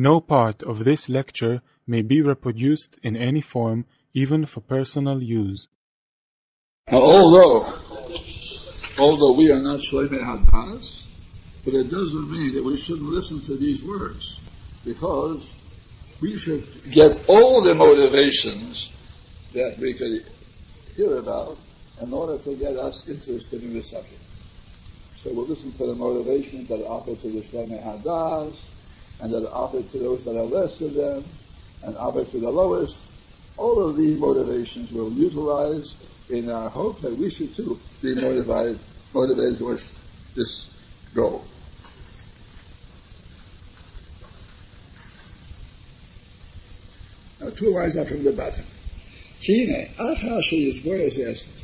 No part of this lecture may be reproduced in any form, even for personal use. Now, although we are not Shloimei Hadass, but it doesn't mean that we shouldn't listen to these words, because we should get all the motivations that we could hear about in order to get us interested in the subject. So we'll listen to the motivations that are offered to the Shloimei Hadass, and that are offered to those that are less than them, and offered to the lowest. All of these motivations we'll utilize in our hope that we should too be motivated towards this goal. Now, two lines are from the bottom.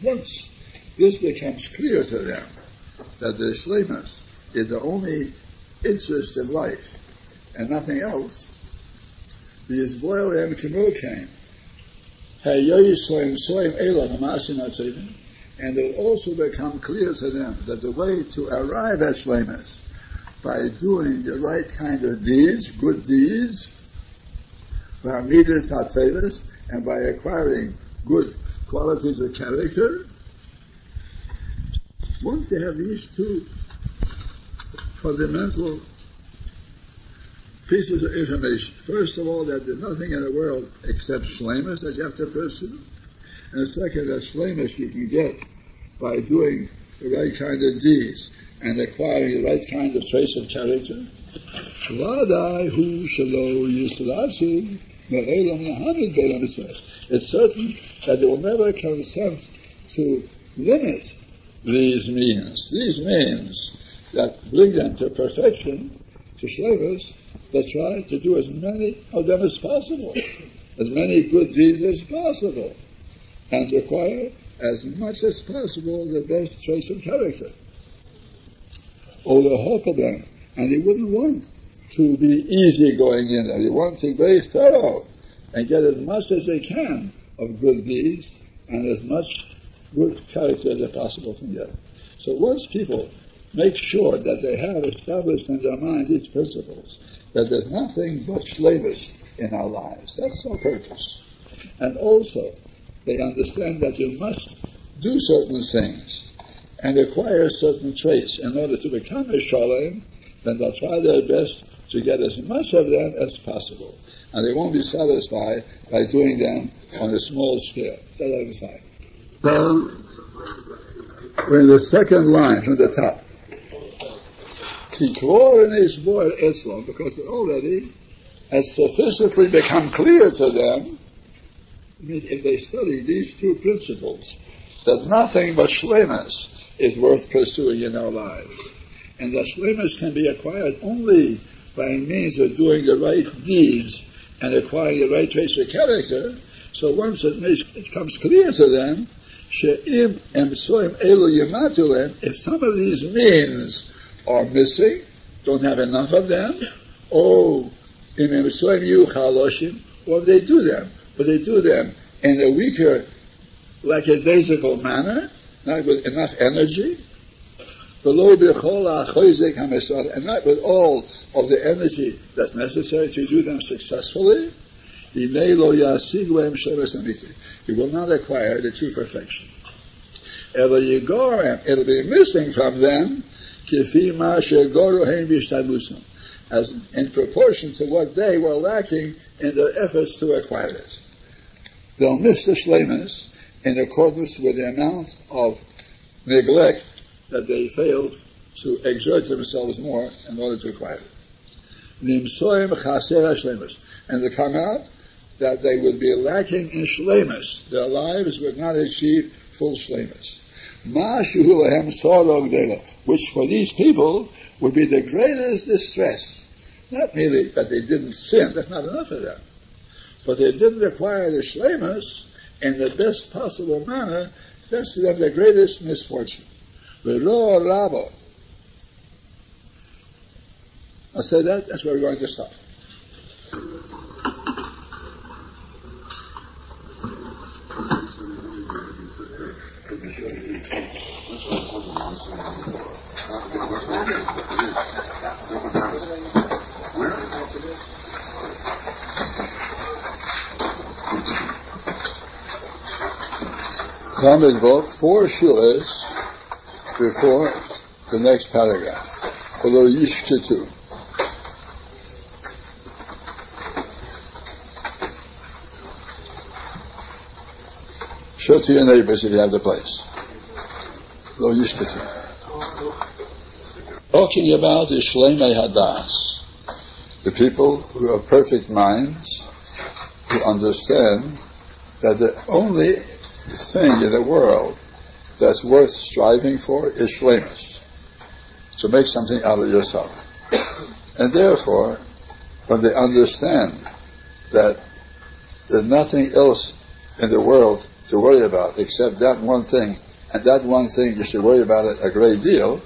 Once this becomes clear to them that the shleimus is the only interest in life and nothing else, the Yisboel and Kimur came, and it will also become clear to them that the way to arrive at shleimus by doing the right kind of deeds, good deeds, by midas hatevos, and by acquiring good qualities of character. Once they have these two fundamental pieces of information, first of all, that there's nothing in the world except shleimus that you have to pursue, and the second, that shleimus you can get by doing the right kind of deeds and acquiring the right kind of traits of character. It's certain that they will never consent to limit these means that bring them to perfection, to shleimus. They try to do as many of them as possible, as many good deeds as possible, and acquire as much as possible the best traits of character. Or the hope of them, and they wouldn't want to be easy going in there. They want to be very thorough and get as much as they can of good deeds and as much good character as possible can get. So once people make sure that they have established in their mind these principles, that there's nothing but shleimus in our lives, that's our purpose. And also, they understand that you must do certain things and acquire certain traits in order to become a shleim, then they'll try their best to get as much of them as possible. And they won't be satisfied by doing them on a small scale. So, we're in the second line from the top. Because it already has sufficiently become clear to them, if they study these two principles, that nothing but shleimus is worth pursuing in our lives, and that shleimus can be acquired only by means of doing the right deeds and acquiring the right traits of character. So once it comes clear to them, if some of these means are missing, don't have enough of them, or if they do them, but they do them in a weaker, lackadaisical manner, not with enough energy, and not with all of the energy that's necessary to do them successfully, you will not acquire the true perfection. It'll be missing from them, as in proportion to what they were lacking in their efforts to acquire it. They'll miss the shleimus in accordance with the amount of neglect that they failed to exert themselves more in order to acquire it. And they come out that they would be lacking in shleimus. Their lives would not achieve full shleimus. Which for these people would be the greatest distress. Not merely that they didn't sin, that's not enough of them, but they didn't acquire the shleimus in the best possible manner. That's to them the greatest misfortune. I'll say that, that's where we're going to stop. Where? can invoke four shulas before the next paragraph. Although yishkitu. Show to your neighbors if you have the place. Although yishkitu. Talking about Shlomei Hadas, the people who have perfect minds, who understand that the only thing in the world that's worth striving for is shleimus, to make something out of yourself. And therefore, when they understand that there's nothing else in the world to worry about except that one thing, and that one thing you should worry about it a great deal,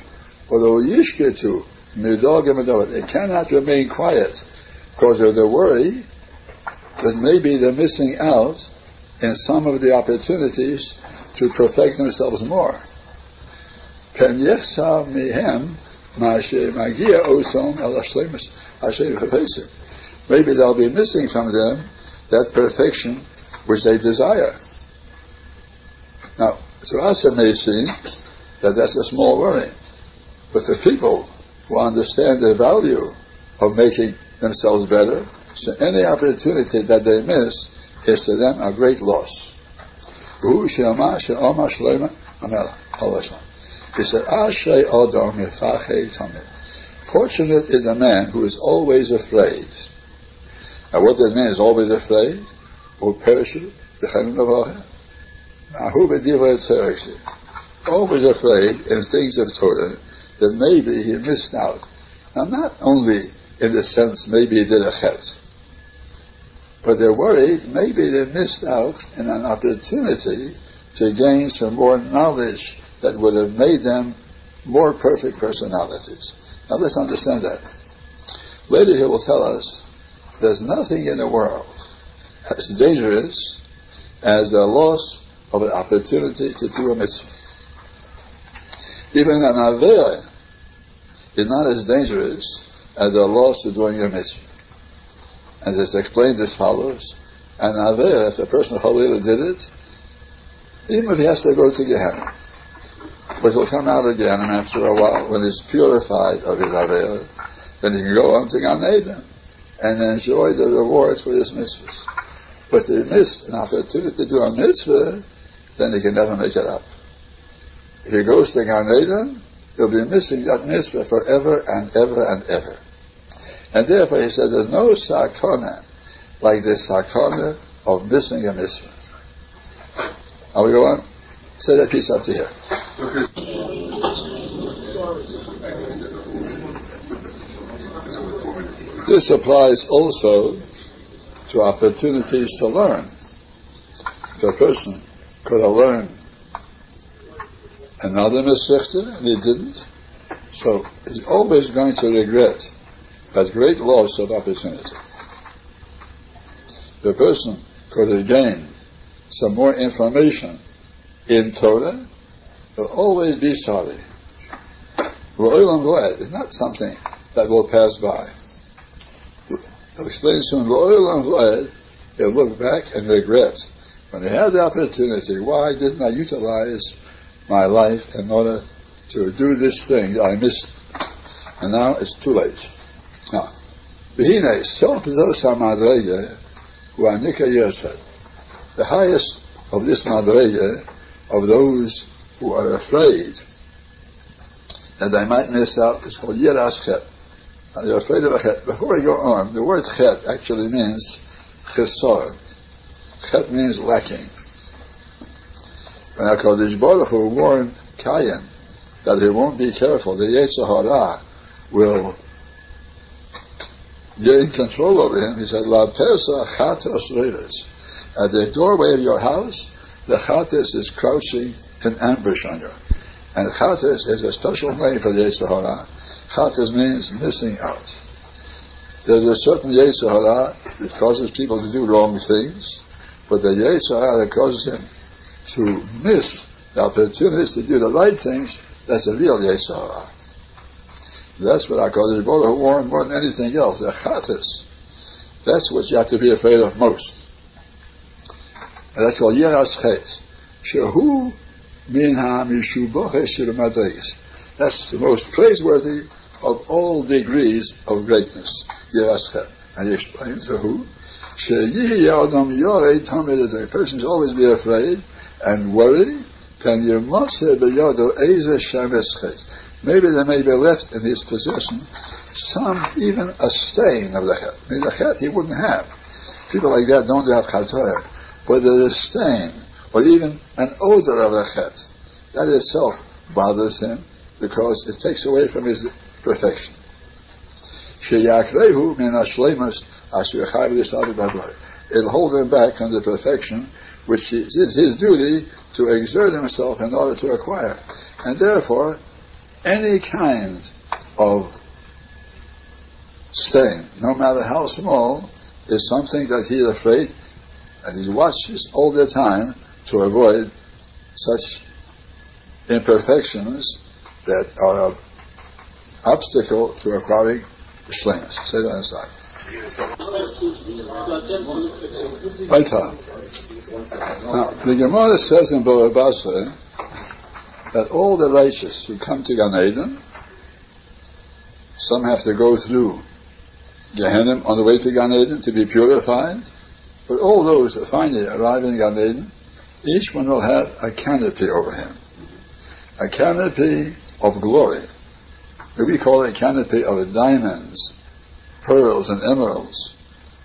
although yishketu midog midog, they cannot remain quiet because of the worry that maybe they're missing out in some of the opportunities to perfect themselves more. Maybe they'll be missing from them that perfection which they desire. Now, to us it may seem that that's a small worry, but the people who understand the value of making themselves better, so any opportunity that they miss is to them a great loss. He said, fortunate is a man who is always afraid. Now, what that man is always afraid? Always afraid in things of Torah that maybe he missed out. Now, not only in the sense maybe he did a chet, but they're worried maybe they missed out in an opportunity to gain some more knowledge that would have made them more perfect personalities. Now let's understand that. Later he will tell us there's nothing in the world as dangerous as the loss of an opportunity to do a mitzvah. Even an avera is not as dangerous as the loss of doing a mitzvah. And it's explained as follows. And if the person Chalila did it, even if he has to go to Gehenna, but he'll come out of Gehenna after a while when he's purified of his Aveira, then he can go on to Gan Eden and enjoy the rewards for his mitzvahs. But if he missed an opportunity to do a mitzvah, then he can never make it up. If he goes to Gan Eden, he'll be missing that mitzvah forever and ever and ever. And therefore, he said, there's no sakana like the sakana of missing a mitzvah. Now we go on. Say that piece up to here. This applies also to opportunities to learn. If a person could have learned another mitzvah and he didn't, so he's always going to regret that great loss of opportunity. The person could have gained some more information in Torah, will always be sorry. L'olam voed is not something that will pass by. I'll explain soon. L'olam voed, they'll look back and regret. When they had the opportunity, why didn't I utilize my life in order to do this thing that I missed? And now it's too late. Now, the highest of this madrega, of those who are afraid that they might miss out, is called yiras chet. Now, you're afraid of a chet. Before I go on, the word chet actually means chesor. Chet means lacking. When HaKadosh Baruch Hu warned Cain that he won't be careful, the Yetzer Hara will gain control over him, he said, La Persa Chatos Redes. At the doorway of your house, the Chatos is crouching in ambush on you. And Chatos is a special name for the Yetzer Hara. Chatos means missing out. There's a certain Yetzer Hara that causes people to do wrong things, but the Yetzer Hara that causes him to miss the opportunities to do the right things, that's a real Yetzer Hara. That's what HaKadosh Baruch Hu warned more than anything else. The Chatas. That's what you have to be afraid of most. And that's called Yeras Chet. Shehu min ha-mishubach shel madregos. That's the most praiseworthy of all degrees of greatness. Yirascha. And he explains to who? A person should always be afraid and worry. Maybe there may be left in his possession some, even a stain of the chet. I mean, the chet he wouldn't have. People like that don't have chatzor. But there's a stain, or even an odor of the chet. That itself bothers him, because it takes away from his perfection. It'll hold him back from the perfection, which is his duty to exert himself in order to acquire. And therefore, any kind of stain, no matter how small, is something that he is afraid, and he watches all the time to avoid such imperfections that are an obstacle to acquiring shleimus. Say that aside. Right on. Now, the Gemara says in Bava Basra that all the righteous who come to Gan Eden, some have to go through Gehenna on the way to Gan Eden to be purified, but all those who finally arrive in Gan Eden, each one will have a canopy over him. A canopy of glory. We call it a canopy of diamonds, pearls, and emeralds.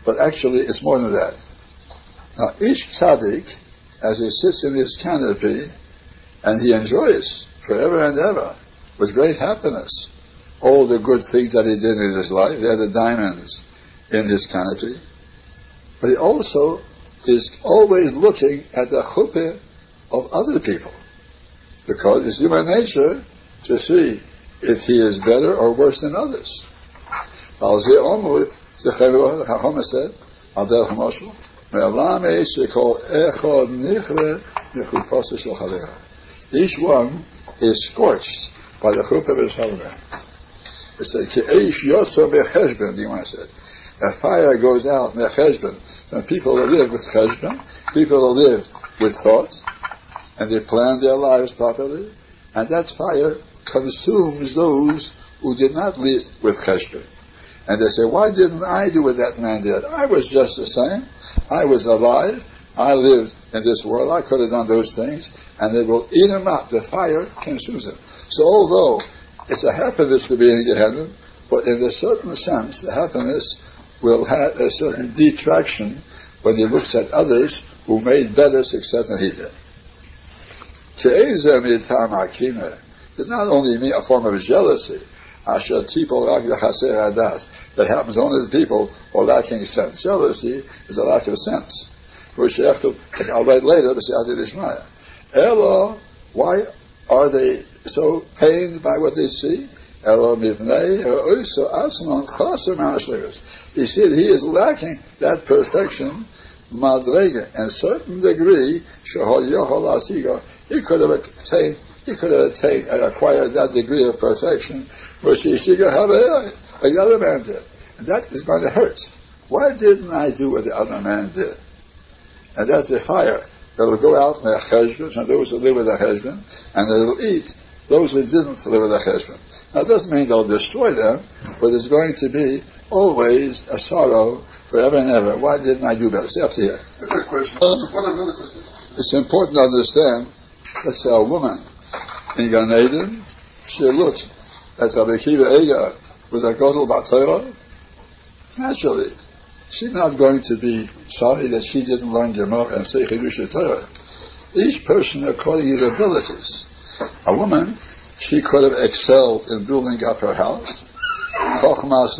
But actually, it's more than that. Now, each tzaddik, as he sits in his canopy, and he enjoys forever and ever, with great happiness, all the good things that he did in his life. They are the diamonds in his canopy. But he also is always looking at the chuppah of other people, because it's human nature to see if he is better or worse than others. Chacham said, Al Derech HaMoshel, each one is scorched by the chuppah of his chavra. It said, Ke'eish yoso mecheshben, the one said. A fire goes out mecheshben, from people that live with cheshben, people that live with thought, and they plan their lives properly, and that fire consumes those who did not live with cheshbon. And they say, why didn't I do what that man did? I was just the same. I was alive. I lived in this world. I could have done those things. And they will eat him up. The fire consumes him. So although it's a happiness to be in Gehenna, but in a certain sense, the happiness will have a certain detraction when he looks at others who made better success than he did. It's not only a form of jealousy that happens only to people who are lacking sense. Jealousy is a lack of sense. I'll write later, why are they so pained by what they see? You see, he is lacking that perfection madrega, in a certain degree, he could have attained and acquired that degree of perfection, which the other man did. And that is going to hurt. Why didn't I do what the other man did? And that's the fire that will go out in the cheshbon, from those who live with the cheshbon, and it will eat those who didn't live with the cheshbon. Now, it doesn't mean they'll destroy them, but it's going to be always a sorrow forever and ever. Why didn't I do better? See, up to here. Another question. Another question. It's important to understand, let's say a woman in Gan Eden, she looked at Rabbi Akiva Eger with a gadol b'Torah. Naturally, she's not going to be sorry that she didn't learn Gemara and say Chidusha Torah. Each person according to their abilities. A woman, she could have excelled in building up her house. A wise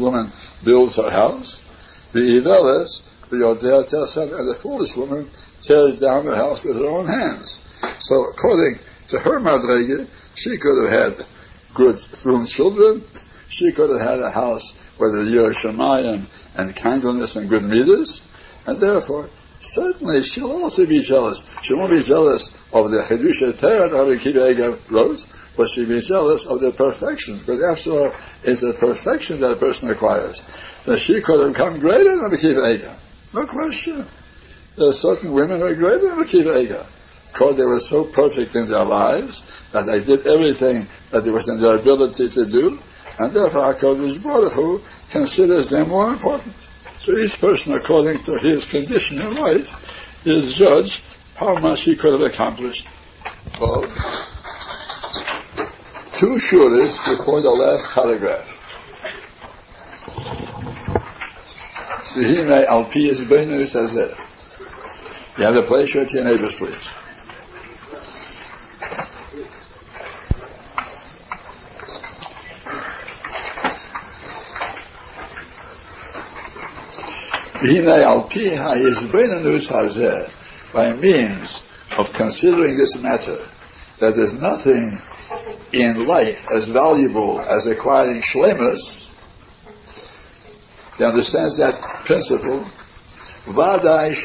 woman builds her house. And the foolish woman tears down her house with her own hands. So according to her madrega, she could have had good frum children. She could have had a house with a Yirah Shamayim and kindness and good midas. And therefore, certainly she'll also be jealous. She won't be jealous of the Chidusha Torah that Rabbi Akiva Eger wrote, but she'll be jealous of the perfection. Because after all, it's the perfection that a person acquires. So she could have become greater than Rabbi Akiva Eger. No question. There are certain women who are great Akiva Eger, because they were so perfect in their lives that they did everything that it was in their ability to do, and therefore HaKadosh Baruch Hu considers them more important. So each person, according to his condition in life, is judged how much he could have accomplished. Well, two shuras before the last paragraph. You have the place, show it to your neighbors, please. By means of considering this matter, that there's nothing in life as valuable as acquiring shlemus. He understands that principle. It's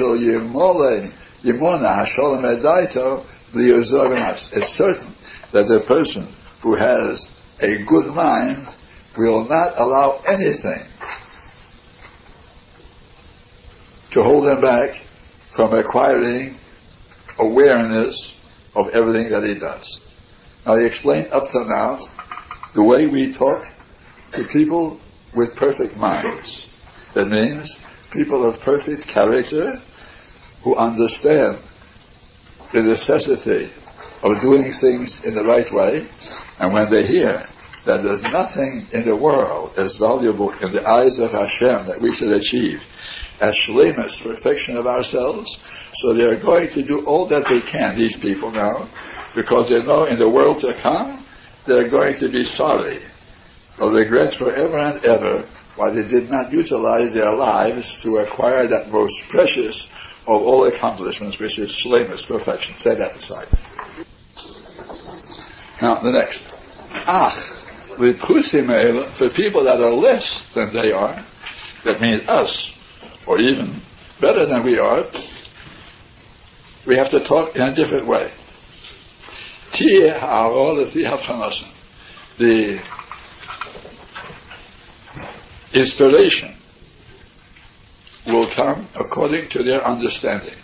certain that the person who has a good mind will not allow anything to hold him back from acquiring awareness of everything that he does. Now, he explained up to now the way we talk to people with perfect minds. That means people of perfect character who understand the necessity of doing things in the right way, and when they hear that there's nothing in the world as valuable in the eyes of Hashem that we should achieve as shlemus, perfection of ourselves, so they are going to do all that they can, these people now, because they know in the world to come they're going to be sorry or regret forever and ever why they did not utilize their lives to acquire that most precious of all accomplishments, which is shlemus, perfection. Say that aside. Now, the next. For people that are less than they are, that means us, or even better than we are, we have to talk in a different way. The inspiration will come according to their understanding.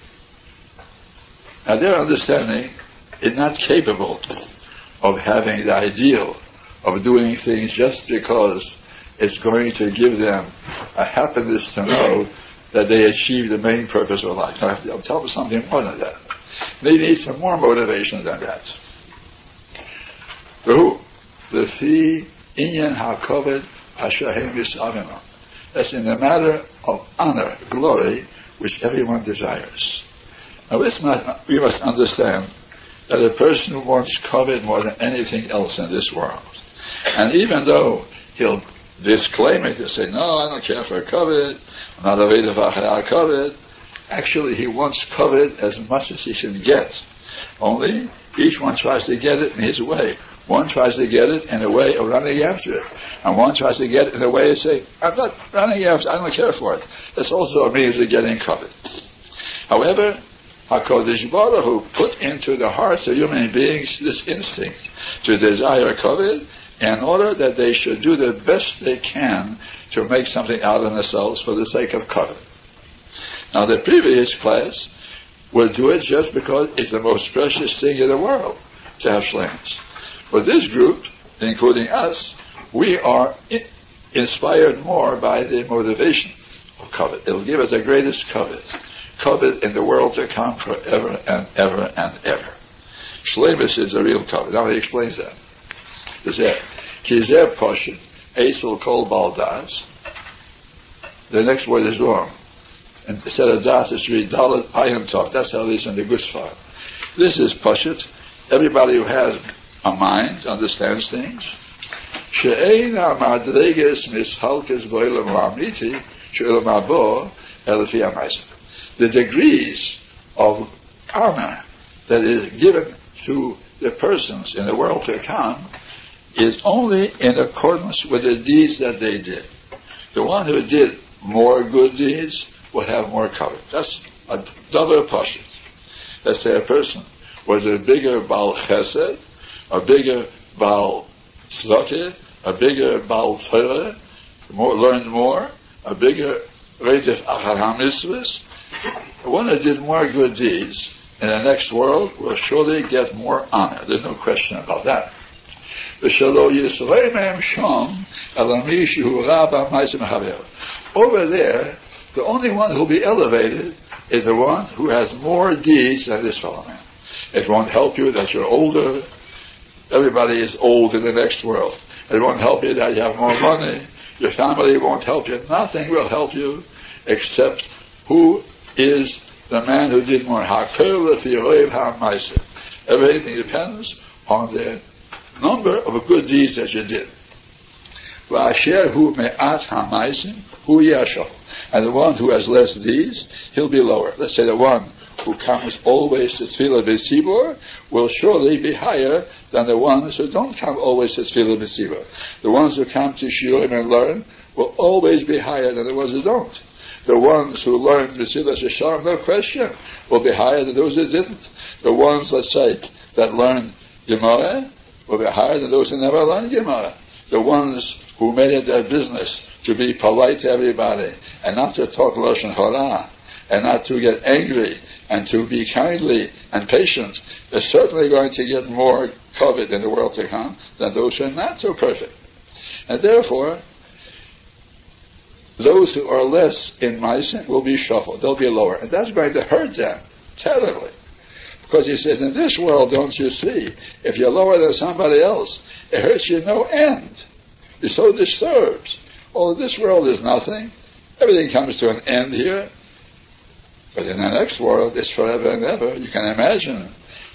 Now, their understanding is not capable of having the ideal of doing things just because it's going to give them a happiness to know that they achieve the main purpose of life. Now, I'll tell them something more than that. They need some more motivation than that. The who? The fi inyan hakoved. That's in the matter of honor, glory, which everyone desires. Now, we must understand that a person who wants covet more than anything else in this world, and even though he'll disclaim it, he'll say, no, I don't care for covet, I'm not afraid of covet, actually he wants covet as much as he can get. Only each one tries to get it in his way. One tries to get it in a way of running after it. And one tries to get it in a way of saying, I'm not running after it, I don't care for it. That's also a means of getting covered. However, HaKadosh Baruch Hu put into the hearts of human beings this instinct to desire covet in order that they should do the best they can to make something out of themselves for the sake of covet. Now, the previous class will do it just because it's the most precious thing in the world to have shlemus. But this group, including us, we are inspired more by the motivation of covet. It'll give us the greatest covet in the world to come forever and ever and ever. Shlemus is the real covet. Now he explains that. The next word is wrong. Instead of das, it's read dalet ayin tov. That's how it is in the Gusfar. This is Pashut. Everybody who has a mind understands things. The degrees of honor that is given to the persons in the world to come is only in accordance with the deeds that they did. The one who did more good deeds will have more cover. That's a double portion. Let's say a person was a bigger Baal Chesed, a bigger Baal Tzedakah, a bigger Baal Torah, learned more, a bigger Retif Achar HaMitzvos, One that did more good deeds in the next world will surely get more honor. There's no question about that. Over there, the only one who will be elevated is the one who has more deeds than this fellow man. It won't help you that you're older. Everybody is old in the next world. It won't help you that you have more money. Your family won't help you. Nothing will help you except who is the man who did more. Everything depends on the number of good deeds that you did. And the one who has less deeds, he'll be lower. Let's say the one who comes always to Tefillah B'Tzibur will surely be higher than the ones who don't come always to Tefillah B'Tzibur. The ones who come to Shiurim and learn will always be higher than the ones who don't. The ones who learn Mesilas Yesharim, no question, will be higher than those who didn't. The ones, let's say, that learn Gemara will be higher than those who never learned Gemara. The ones who made it their business to be polite to everybody and not to talk Lashon Hara and not to get angry and to be kindly and patient, they're certainly going to get more covet in the world to come than those who are not so perfect. And therefore, those who are less in Meisim will be shuffled. They'll be lower. And that's going to hurt them terribly. Because he says, in this world, don't you see, if you're lower than somebody else, it hurts you no end. You're so disturbed. Although this world is nothing, everything comes to an end here. But in the next world, it's forever and ever. You can imagine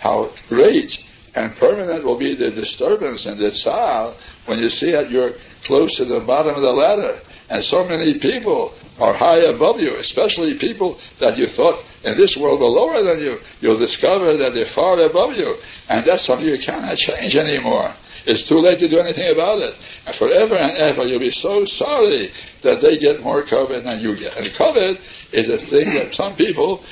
how great and permanent will be the disturbance and the tsar when you see that you're close to the bottom of the ladder. And so many people are high above you, especially people that you thought in this world were lower than you. You'll discover that they're far above you. And that's something you cannot change anymore. It's too late to do anything about it. And forever and ever, you'll be so sorry that they get more covet than you get. And covet is a thing that some people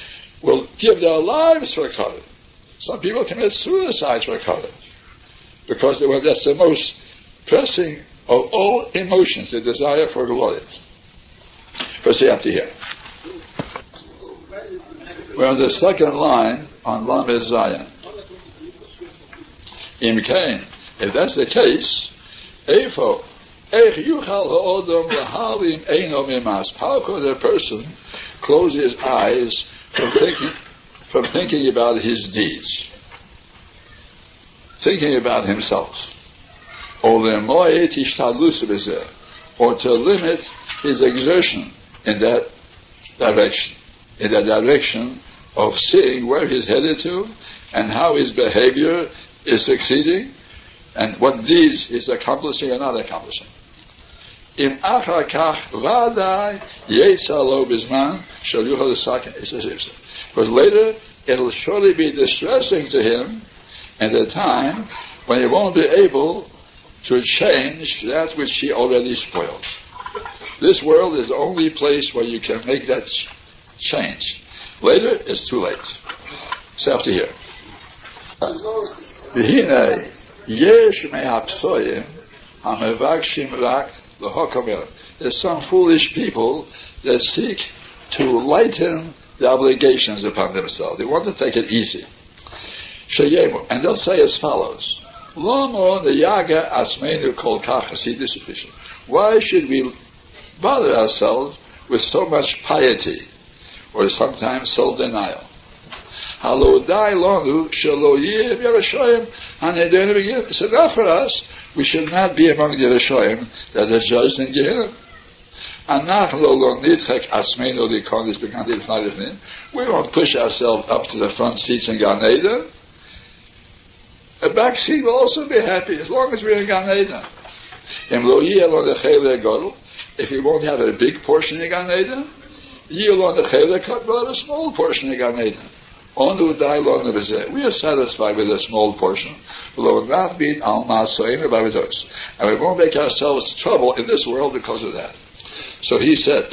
will give their lives for covet. Some people commit suicide for covet. Because that's the most pressing of all emotions, the desire for glory. First, you have to hear. We're on the second line on Lamed Zion. Im Kain. If that's the case, how could a person close his eyes from thinking about his deeds? Thinking about himself. Or to limit his exertion in that direction of seeing where he's headed to and how his behavior is succeeding and what deeds he's accomplishing or not accomplishing. But later it'll surely be distressing to him at a time when he won't be able to change that which he already spoiled. This world is the only place where you can make that change. Later, it's too late. It's after here. There's some foolish people that seek to lighten the obligations upon themselves. They want to take it easy. And they'll say as follows. Why should we bother ourselves with so much piety or sometimes self-denial? It's enough for us. We should not be among the Rishoyim that are judged in Gehenna. We won't push ourselves up to the front seats in Gan Eden. A back seat will also be happy as long as we're in Gan Eden. If you won't have a big portion in Gan Eden, you'll on the Chele cut but a small portion in Gan Eden. We are satisfied with a small portion. We will not be and we won't make ourselves trouble in this world because of that. So he said,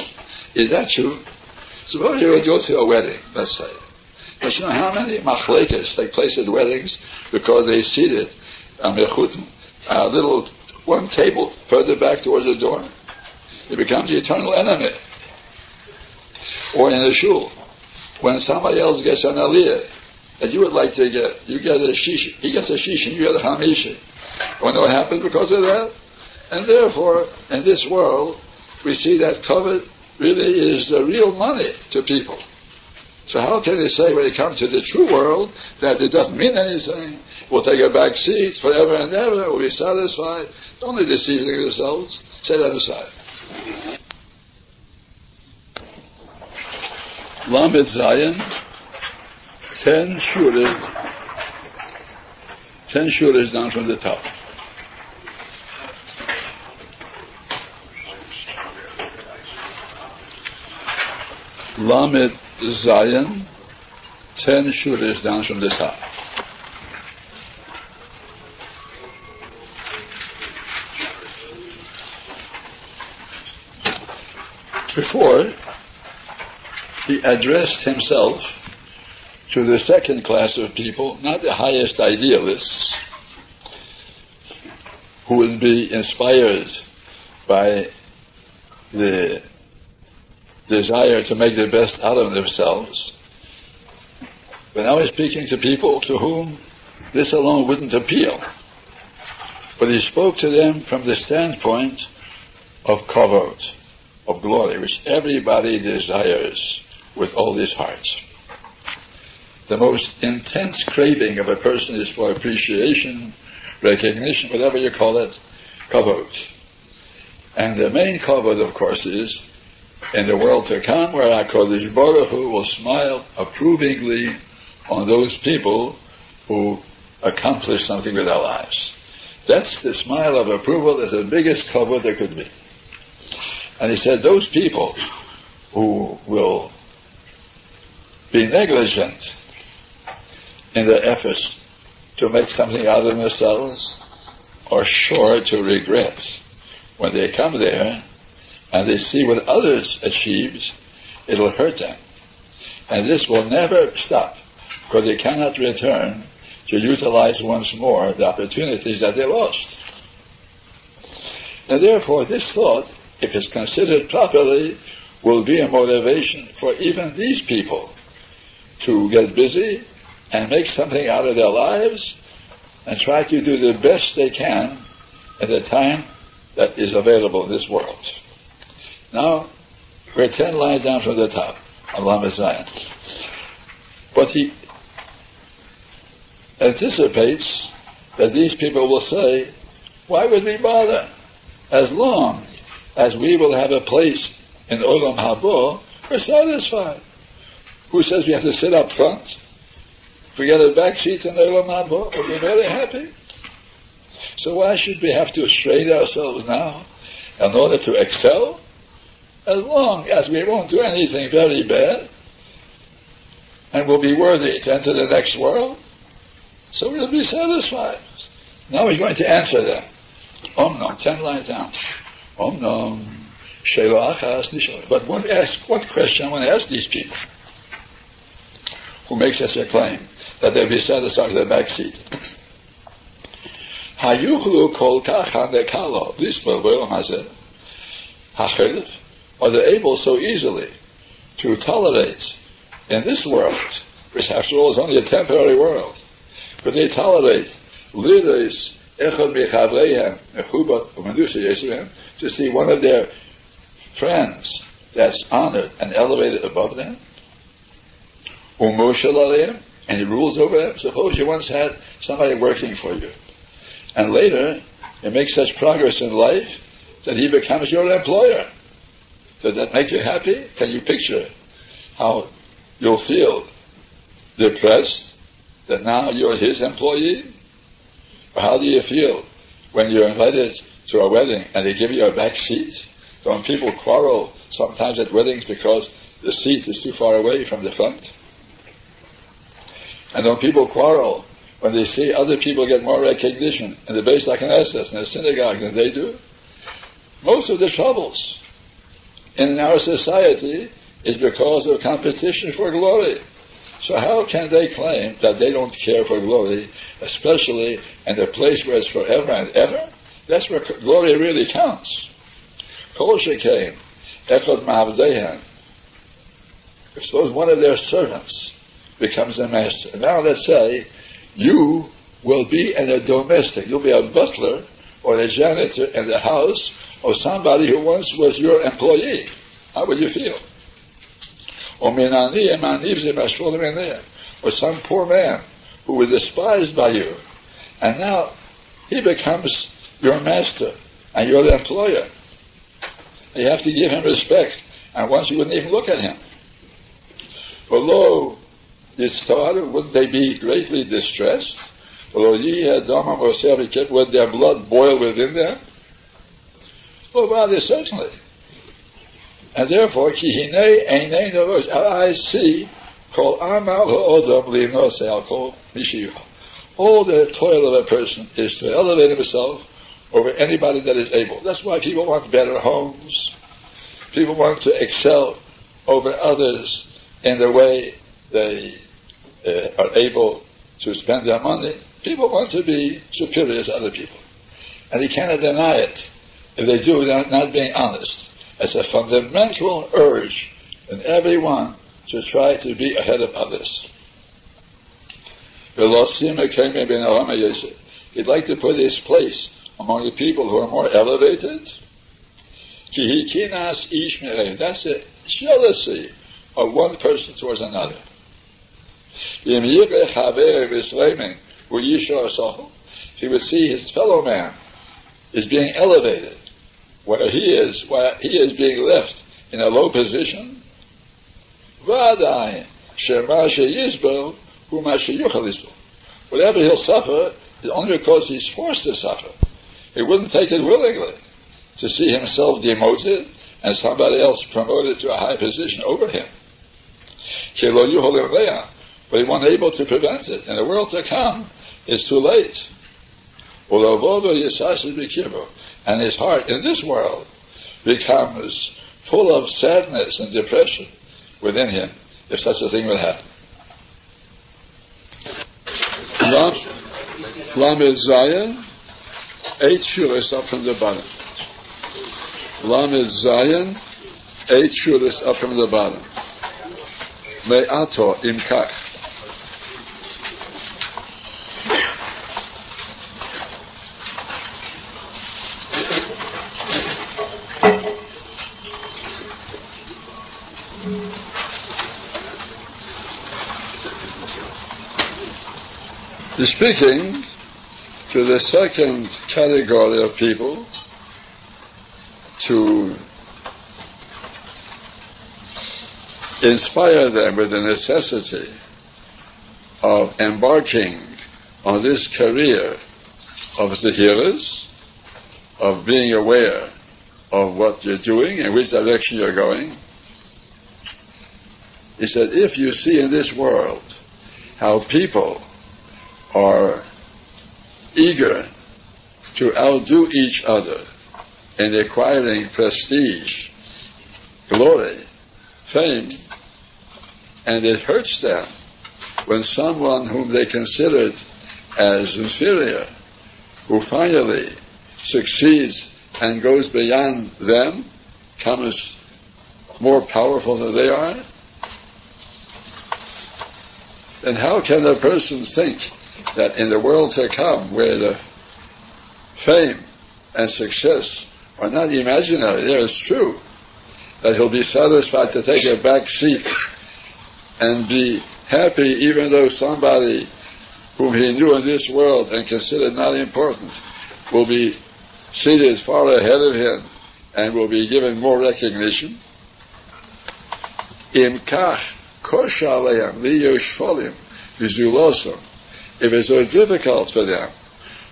is that true? Suppose you would go to a wedding, let's say. But you know how many machlekes take place at weddings because they seated a little one table further back towards the door? It becomes the eternal enemy. Or in the shul, when somebody else gets an aliyah that you would like to get, you get a shishi, he gets a shishi, you get a hamishi. You know what happens because of that? And therefore, in this world, we see that covet really is the real money to people. So how can they say when it comes to the true world that it doesn't mean anything, we'll take a back seat forever and ever, we'll be satisfied, only deceiving yourselves. Set that aside. Lamed Zayin, 10 shuras down from the top. Lamed Zayin, 10 shuras down from the top. Before, he addressed himself to the second class of people, not the highest idealists, who would be inspired by the desire to make the best out of themselves. But now he's speaking to people to whom this alone wouldn't appeal. But he spoke to them from the standpoint of kavod, of glory, which everybody desires with all his heart. The most intense craving of a person is for appreciation, recognition, whatever you call it, kavod. And the main kavod, of course, is in the world to come, where HaKadosh Baruch Hu will smile approvingly on those people who accomplish something with their lives. That's the smile of approval. That's the biggest kavod there could be. And he said, those people who will be negligent in their efforts to make something out of themselves are sure to regret when they come there and they see what others achieved, it'll hurt them. And this will never stop, because they cannot return to utilize once more the opportunities that they lost. And therefore, this thought, if it's considered properly, will be a motivation for even these people to get busy and make something out of their lives and try to do the best they can at the time that is available in this world. Now, we're 10 lines down from the top, Allah Messiah. But he anticipates that these people will say, why would we bother? As long as we will have a place in Olam Haba, we're satisfied. Who says we have to sit up front? If we get a back seat in Olam Haba, we'll be very happy. So why should we have to strain ourselves now in order to excel? As long as we won't do anything very bad, and we'll be worthy to enter the next world, so we'll be satisfied. Now he's going to answer them. Omnam, 10 lines down. Om nom, shelo achas nishal. But what question I want to ask these people who make such a claim that they'll be satisfied with their back seat? Hayuchlu kol kachan dekalo, this b'olam hazeh, hachilif, are they able so easily to tolerate in this world, which after all is only a temporary world, could they tolerate liris echad b'chavreihem mechubat u'menusha yesuhem, to see one of their friends that's honored and elevated above them? Umoshel aleim, and he rules over them. Suppose you once had somebody working for you, and later you make such progress in life that he becomes your employer. Does that make you happy? Can you picture how you'll feel? Depressed that now you're his employee? Or how do you feel when you're invited to a wedding and they give you a back seat? Don't people quarrel sometimes at weddings because the seat is too far away from the front? And don't people quarrel when they see other people get more recognition in the Beis HaKnesses, in the synagogue, than they do? Most of the troubles in our society is because of competition for glory. So how can they claim that they don't care for glory, especially in a place where it's forever and ever? That's where glory really counts. Kol shekein, echad ma'avdeihem, suppose one of their servants becomes their master. Now let's say you will be a domestic. You'll be a butler or a janitor in the house of somebody who once was your employee. How would you feel? Or some poor man who was despised by you, and now he becomes your master and your employer. You have to give him respect, and once you wouldn't even look at him. But lo, wouldn't they be greatly distressed? Would their blood boil within them? Oh, rather certainly. And therefore, I see all the toil of a person is to elevate himself over anybody that is able. That's why people want better homes. People want to excel over others in the way they are able to spend their money. People want to be superior to other people. And they cannot deny it. If they do, they're not being honest. It's a fundamental urge in everyone to try to be ahead of others. He'd like to put his place among the people who are more elevated. That's a jealousy of one person towards another. He would see his fellow man is being elevated, while he is being left in a low position. Whatever he'll suffer is only because he's forced to suffer. He wouldn't take it willingly to see himself demoted and somebody else promoted to a high position over him. But he wasn't able to prevent it. In the world to come, it's too late. And his heart in this world becomes full of sadness and depression within him, if such a thing would happen. Lamed Zayin, 8 shuras up from the bottom. Lamed Zayin, 8 shuras up from the bottom. Me'ato imkach. Speaking to the second category of people, to inspire them with the necessity of embarking on this career of zahiras, of being aware of what you're doing and which direction you're going. He said, if you see in this world how people are eager to outdo each other in acquiring prestige, glory, fame, and it hurts them when someone whom they considered as inferior, who finally succeeds and goes beyond them, becomes more powerful than they are, then how can a person think that in the world to come, where the fame and success are not imaginary, there is true, that he'll be satisfied to take a back seat and be happy even though somebody whom he knew in this world and considered not important will be seated far ahead of him and will be given more recognition? Imkach koshaleim liyoshfolim vizulosum. If it's so difficult for them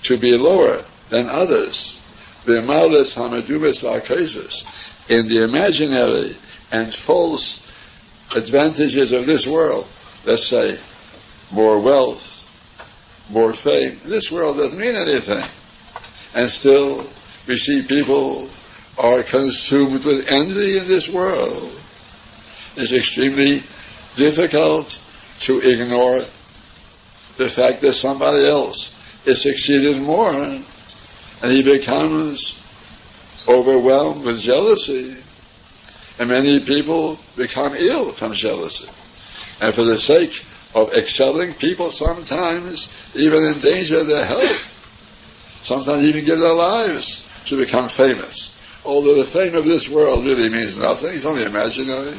to be lower than others, in the imaginary and false advantages of this world, let's say, more wealth, more fame, this world doesn't mean anything. And still, we see people are consumed with envy in this world. It's extremely difficult to ignore the fact that somebody else is succeeded more, and he becomes overwhelmed with jealousy, And many people become ill from jealousy. And for the sake of excelling, people sometimes even endanger their health. Sometimes even give their lives to become famous. Although the fame of this world really means nothing, it's only imaginary.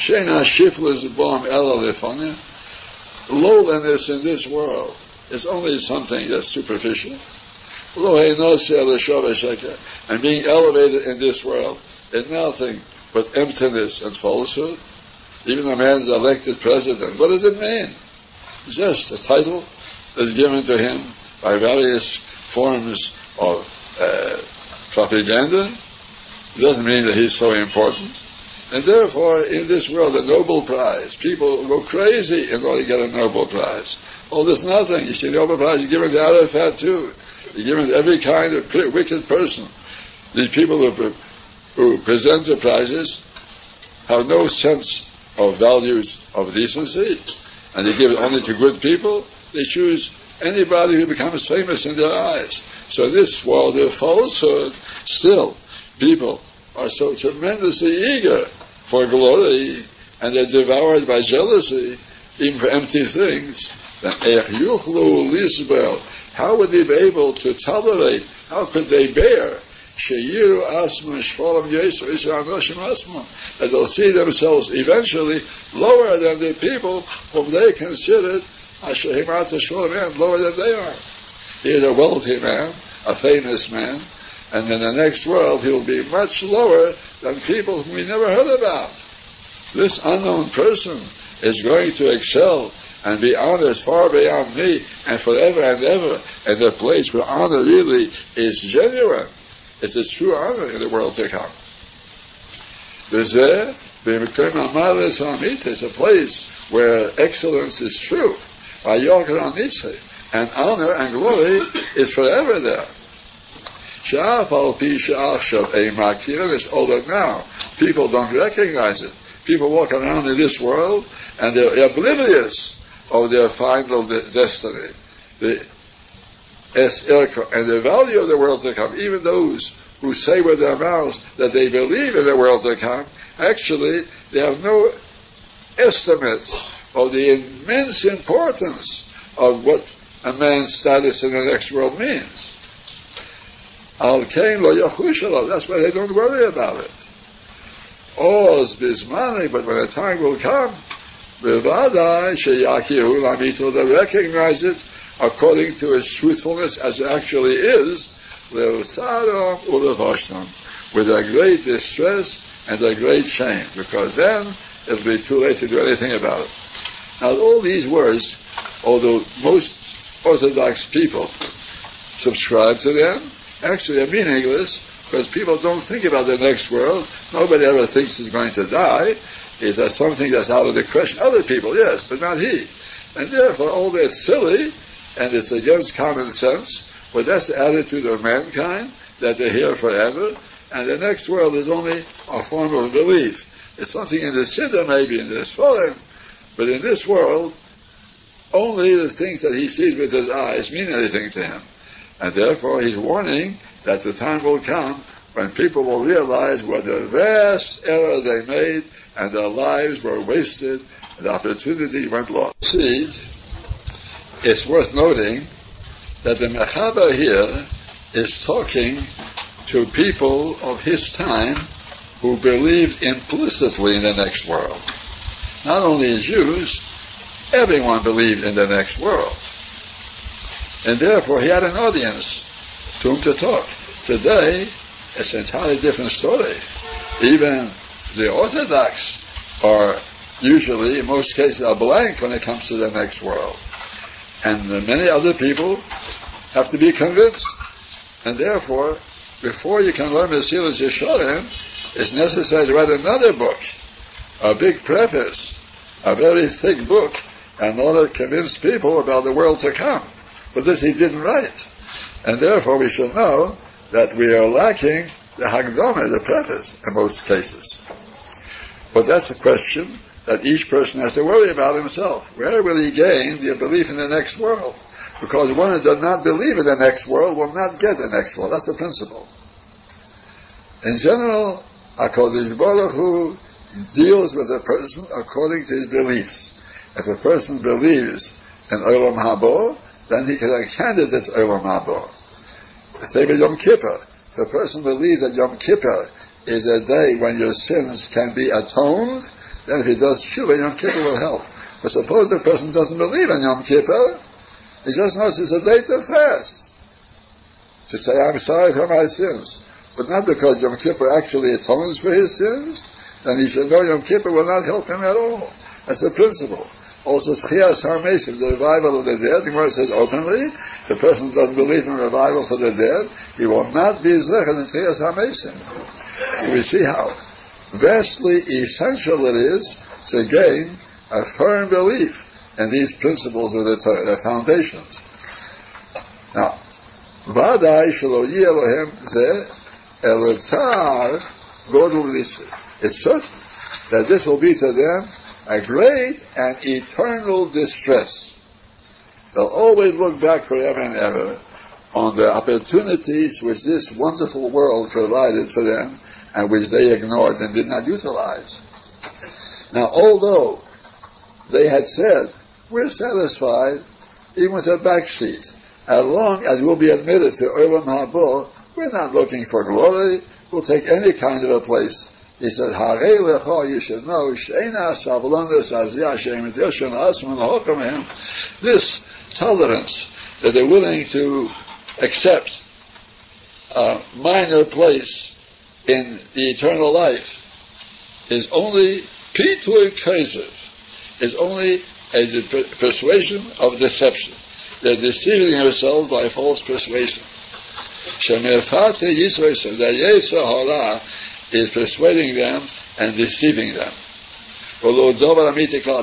Shena shiflas bom elalifonia. Lowliness in this world is only something that's superficial. And being elevated in this world is nothing but emptiness and falsehood. Even a man's elected president, what does it mean? It's just a title that's given to him by various forms of propaganda. It doesn't mean that he's so important. And therefore, in this world, the Nobel Prize, people go crazy in order to get a Nobel Prize. Oh, there's nothing. You see, the Nobel Prize, you give it to Arafat too. You give it to every kind of wicked person. These people who present the prizes have no sense of values of decency, and they give it only to good people. They choose anybody who becomes famous in their eyes. So this world of falsehood, still, people are so tremendously eager for glory, and they're devoured by jealousy, even for empty things. How would they be able to tolerate, how could they bear, that they'll see themselves eventually lower than the people whom they considered lower than they are. He is a wealthy man, a famous man, and in the next world, he'll be much lower than people whom we never heard about. This unknown person is going to excel and be honored far beyond me and forever and ever. And the place where honor really is genuine, it's a true honor in the world to come. It's a place where excellence is true. And honor and glory is forever there. Although now people don't recognize it. People walk around in this world and they're oblivious of their final destiny, and the value of the world to come. Even those who say with their mouths that they believe in the world to come, actually they have no estimate of the immense importance of what a man's status in the next world means. That's why they don't worry about it. But when the time will come, they'll recognize it according to its truthfulness as it actually is, with a great distress and a great shame, because then it'll be too late to do anything about it. Now, all these words, although most Orthodox people subscribe to them, actually they're meaningless, because people don't think about the next world. Nobody ever thinks he's going to die. Is that something that's out of the question? Other people, yes, but not he. And therefore, all that's silly, and it's against common sense, but that's the attitude of mankind, that they're here forever, and the next world is only a form of belief. It's something in the Siddur, maybe in this form, but in this world, only the things that he sees with his eyes mean anything to him. And therefore, he's warning that the time will come when people will realize what a vast error they made, and their lives were wasted, and opportunities went lost. See, it's worth noting that the Mechaber here is talking to people of his time who believed implicitly in the next world. Not only Jews, everyone believed in the next world. And therefore, he had an audience to whom to talk. Today, it's an entirely different story. Even the Orthodox are usually, in most cases, are blank when it comes to the next world. And many other people have to be convinced. And therefore, before you can learn Mesilas Yesharim, it's necessary to write another book, a big preface, a very thick book, in order to convince people about the world to come. But this he didn't write. And therefore we should know that we are lacking the Hagdama, the preface, in most cases. But that's a question that each person has to worry about himself. Where will he gain the belief in the next world? Because one who does not believe in the next world will not get the next world. That's the principle. In general, HaKadosh Baruch Hu deals with a person according to his beliefs. If a person believes in Olam Haba, then he can have candidate Olam Haba. The same as Yom Kippur. If a person believes that Yom Kippur is a day when your sins can be atoned, then if he does tshuva, Yom Kippur will help. But suppose the person doesn't believe in Yom Kippur, he just knows it's a day to fast, to say, I'm sorry for my sins. But not because Yom Kippur actually atones for his sins, then he should know Yom Kippur will not help him at all. That's the principle. Also, Tchias HaMesim, the revival of the dead, the Gemara says openly, if the person doesn't believe in revival for the dead, he will not be zecher in Tchias HaMesim. So we see how vastly essential it is to gain a firm belief in these principles of the Torah, their foundations. Now, Vadai shelo yeh Elohim zeh el tzar godol nisri. It's certain that this will be to them a great and eternal distress. They'll always look back forever and ever on the opportunities which this wonderful world provided for them and which they ignored and did not utilize. Now, although they had said, we're satisfied even with a backseat, as long as we'll be admitted to Olam Haba, we're not looking for glory, we'll take any kind of a place. He said, Harei lecha, you should know, she'ena savlonas aziyah she'emitilshon asman ha'okamehim. This tolerance that they're willing to accept a minor place in the eternal life is only pitui kasev, is only a persuasion of deception. They're deceiving themselves by false persuasion. She'merfate Yisrael said, that Yisrael hara is persuading them and deceiving them. Although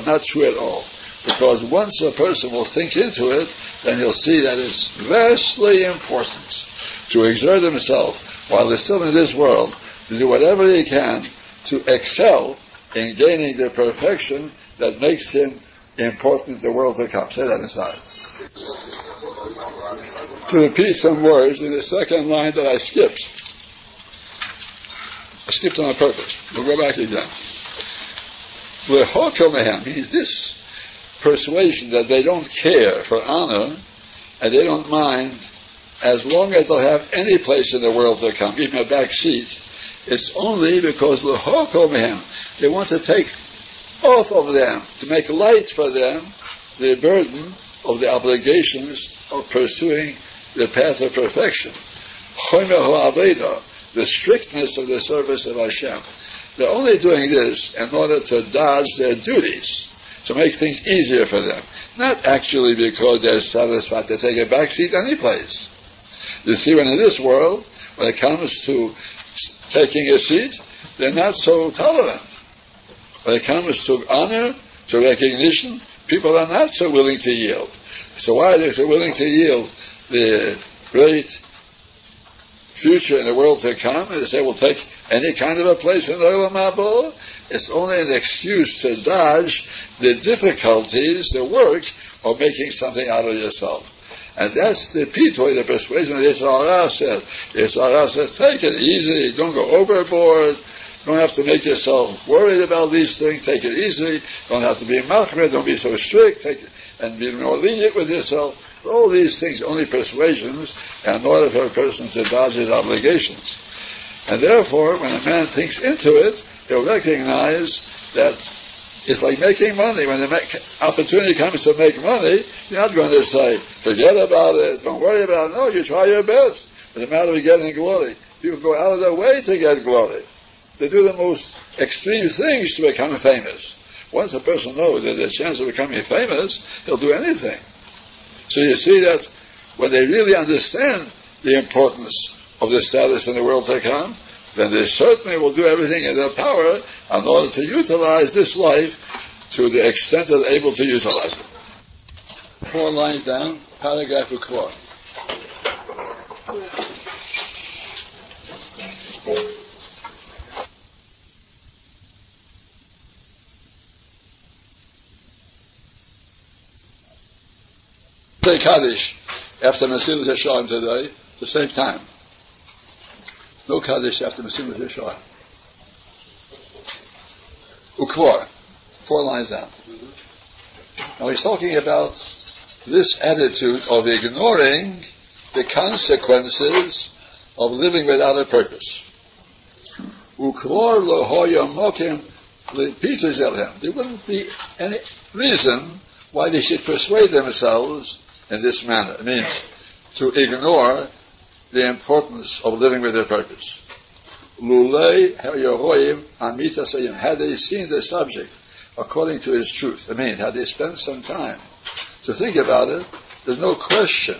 not true at all. Because once a person will think into it, then he'll see that it's vastly important to exert himself while he's still in this world, to do whatever he can to excel in gaining the perfection that makes him important to the world to come. Say that aside. To repeat some words in the second line that I skipped. I skipped on purpose. We'll go back again. Lehokomehem means this persuasion that they don't care for honor and they don't mind as long as they'll have any place in the world to come, even a back seat. It's only because Lehokomehem, they want to take off of them, to make light for them the burden of the obligations of pursuing the path of perfection. Chomeho Aveda, the strictness of the service of Hashem. They're only doing this in order to dodge their duties, to make things easier for them. Not actually because they're satisfied to take a backseat any place. You see, when in this world, when it comes to taking a seat, they're not so tolerant. When it comes to honor, to recognition, people are not so willing to yield. So why are they so willing to yield the great future in the world to come, and they say, we'll take any kind of a place in Olam Haba? It's only an excuse to dodge the difficulties, the work of making something out of yourself. And that's the pitoy, the persuasion that Yitzhara said. Yitzhara says, take it easy, don't go overboard, don't have to make yourself worried about these things, take it easy, don't have to be machmir, don't be so strict, take it, and be more lenient with yourself. All these things only persuasions in order for a person to dodge his obligations. And therefore, when a man thinks into it, he'll recognize that it's like making money. When the opportunity comes to make money, you're not going to say, forget about it, don't worry about it. No, you try your best. It's a matter of getting glory. People go out of their way to get glory. They do the most extreme things to become famous. Once a person knows there's a chance of becoming famous, he'll do anything. So you see that when they really understand the importance of the status in the world to come, then they certainly will do everything in their power in order to utilize this life to the extent that they're able to utilize it. 4 lines down, paragraph of quote. Kaddish after Mesilas Yesharim today, to save time. No Kaddish after Mesilas Yesharim. Ukvor, 4 lines down. Now he's talking about this attitude of ignoring the consequences of living without a purpose. Ukvor lohoya mokim le'pita zelhem. There wouldn't be any reason why they should persuade themselves in this manner. It means to ignore the importance of living with their purpose. Lulei hayohoim amita sayim. Had they seen the subject according to its truth, I mean, had they spent some time to think about it, there's no question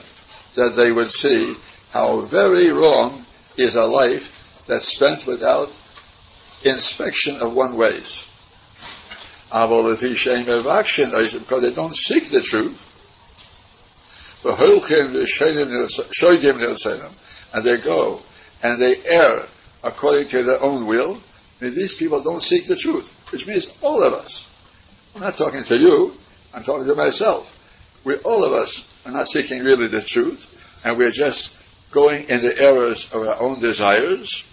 that they would see how very wrong is a life that's spent without inspection of one's ways. Because they don't seek the truth, and they go and they err according to their own will. I mean, these people don't seek the truth, which means all of us. I'm not talking to you, I'm talking to myself. We, all of us, are not seeking really the truth, and we're just going in the errors of our own desires.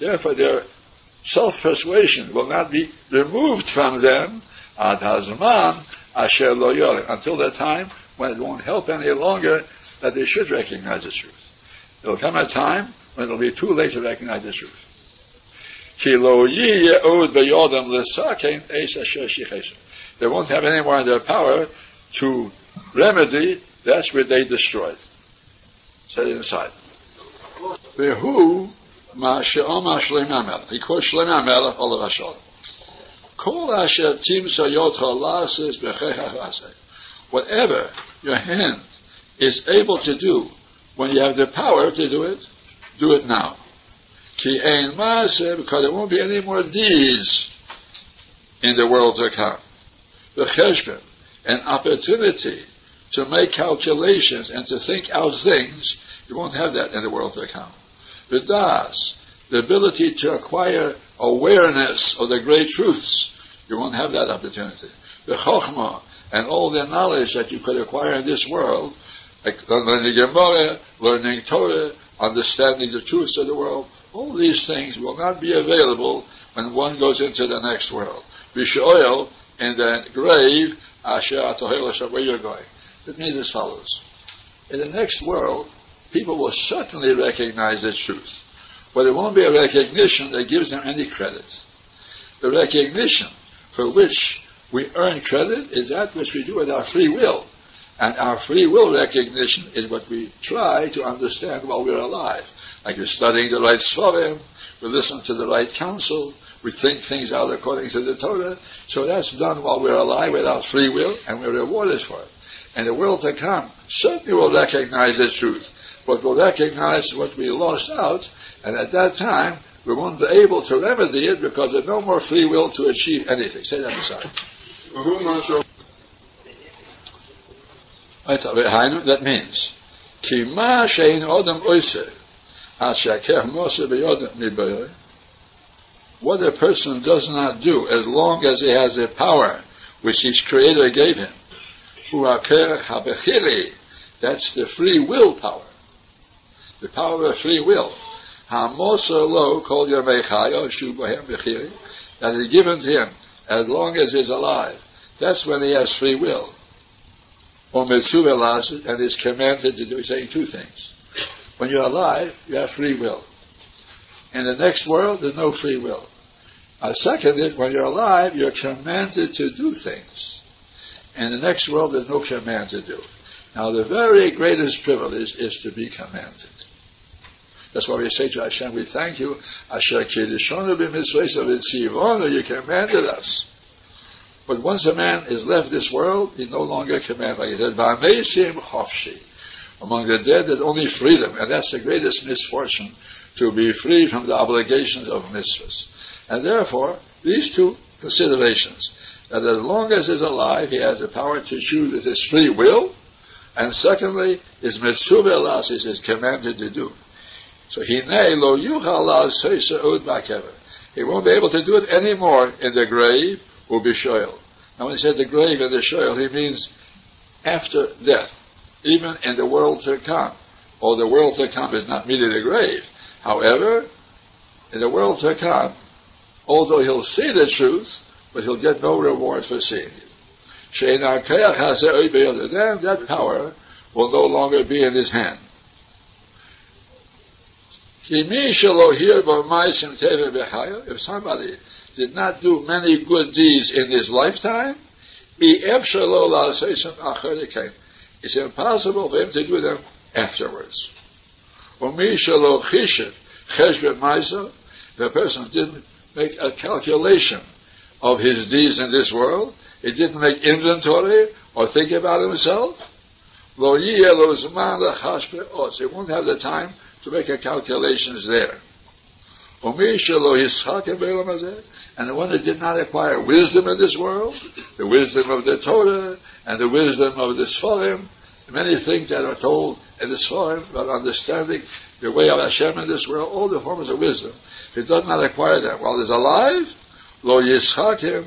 Therefore their self-persuasion will not be removed from them until the time when it won't help any longer that they should recognize the truth. There will come a time when it will be too late to recognize the truth. They won't have any more in their power to remedy that's what they destroyed. Set it aside. He quotes Shlomo HaMelech all of us. Whatever your hand is able to do, when you have the power to do it now. Because there won't be any more deeds in the world to come. An opportunity to make calculations and to think out things, you won't have that in the world to come. The ability to acquire awareness of the great truths, you won't have that opportunity. The chokhmah and all the knowledge that you could acquire in this world, like learning Gemara, learning Torah, understanding the truths of the world, all these things will not be available when one goes into the next world. B'shoel, in the grave, asher atohel asher, where you're going. It means as follows. In the next world, people will certainly recognize the truth. But it won't be a recognition that gives them any credit. The recognition for which we earn credit is that which we do with our free will. And our free will recognition is what we try to understand while we're alive. Like we're studying the right Sforim, we listen to the right counsel, we think things out according to the Torah. So that's done while we're alive with our free will, and we're rewarded for it. And the world to come certainly will recognize the truth, but will recognize what we lost out, and at that time, we won't be able to remedy it because there's no more free will to achieve anything. Say that aside. That means, what a person does not do, as long as he has the power which his Creator gave him, that's the free will power. The power of free will. That is given to him as long as he's alive. That's when he has free will. And is commanded to do, saying two things. When you're alive, you have free will. In the next world, there's no free will. A second is, when you're alive, you're commanded to do things. In the next world, there's no command to do. Now, the very greatest privilege is to be commanded. That's why we say to Hashem, we thank you. Asher kiddushonu b'mitzvos v'tzivonu, you commanded us. But once a man is left this world, he's no longer commanded. Like he said, ba'ameisim chofshi. Among the dead, there's only freedom. And that's the greatest misfortune, to be free from the obligations of mitzvahs. And therefore, these two considerations. That as long as he's alive, he has the power to choose with his free will. And secondly, his mitzvah las is commanded to do. So he won't be able to do it anymore in the grave, or b'shoel. Now when he said the grave and the shoel, he means after death, even in the world to come. Or the world to come is not merely the grave. However, In the world to come, although he'll see the truth, but he'll get no reward for seeing it. That power will no longer be in his hand. If somebody did not do many good deeds in his lifetime, it's impossible for him to do them afterwards. The person didn't make a calculation of his deeds in this world. He didn't make inventory or think about himself. He won't have the time to make a calculations there. And the one that did not acquire wisdom in this world, the wisdom of the Torah and the wisdom of the Sforim, many things that are told in the Sforim about understanding the way of Hashem in this world, all the forms of wisdom, if he does not acquire them while he's alive, lo yischakim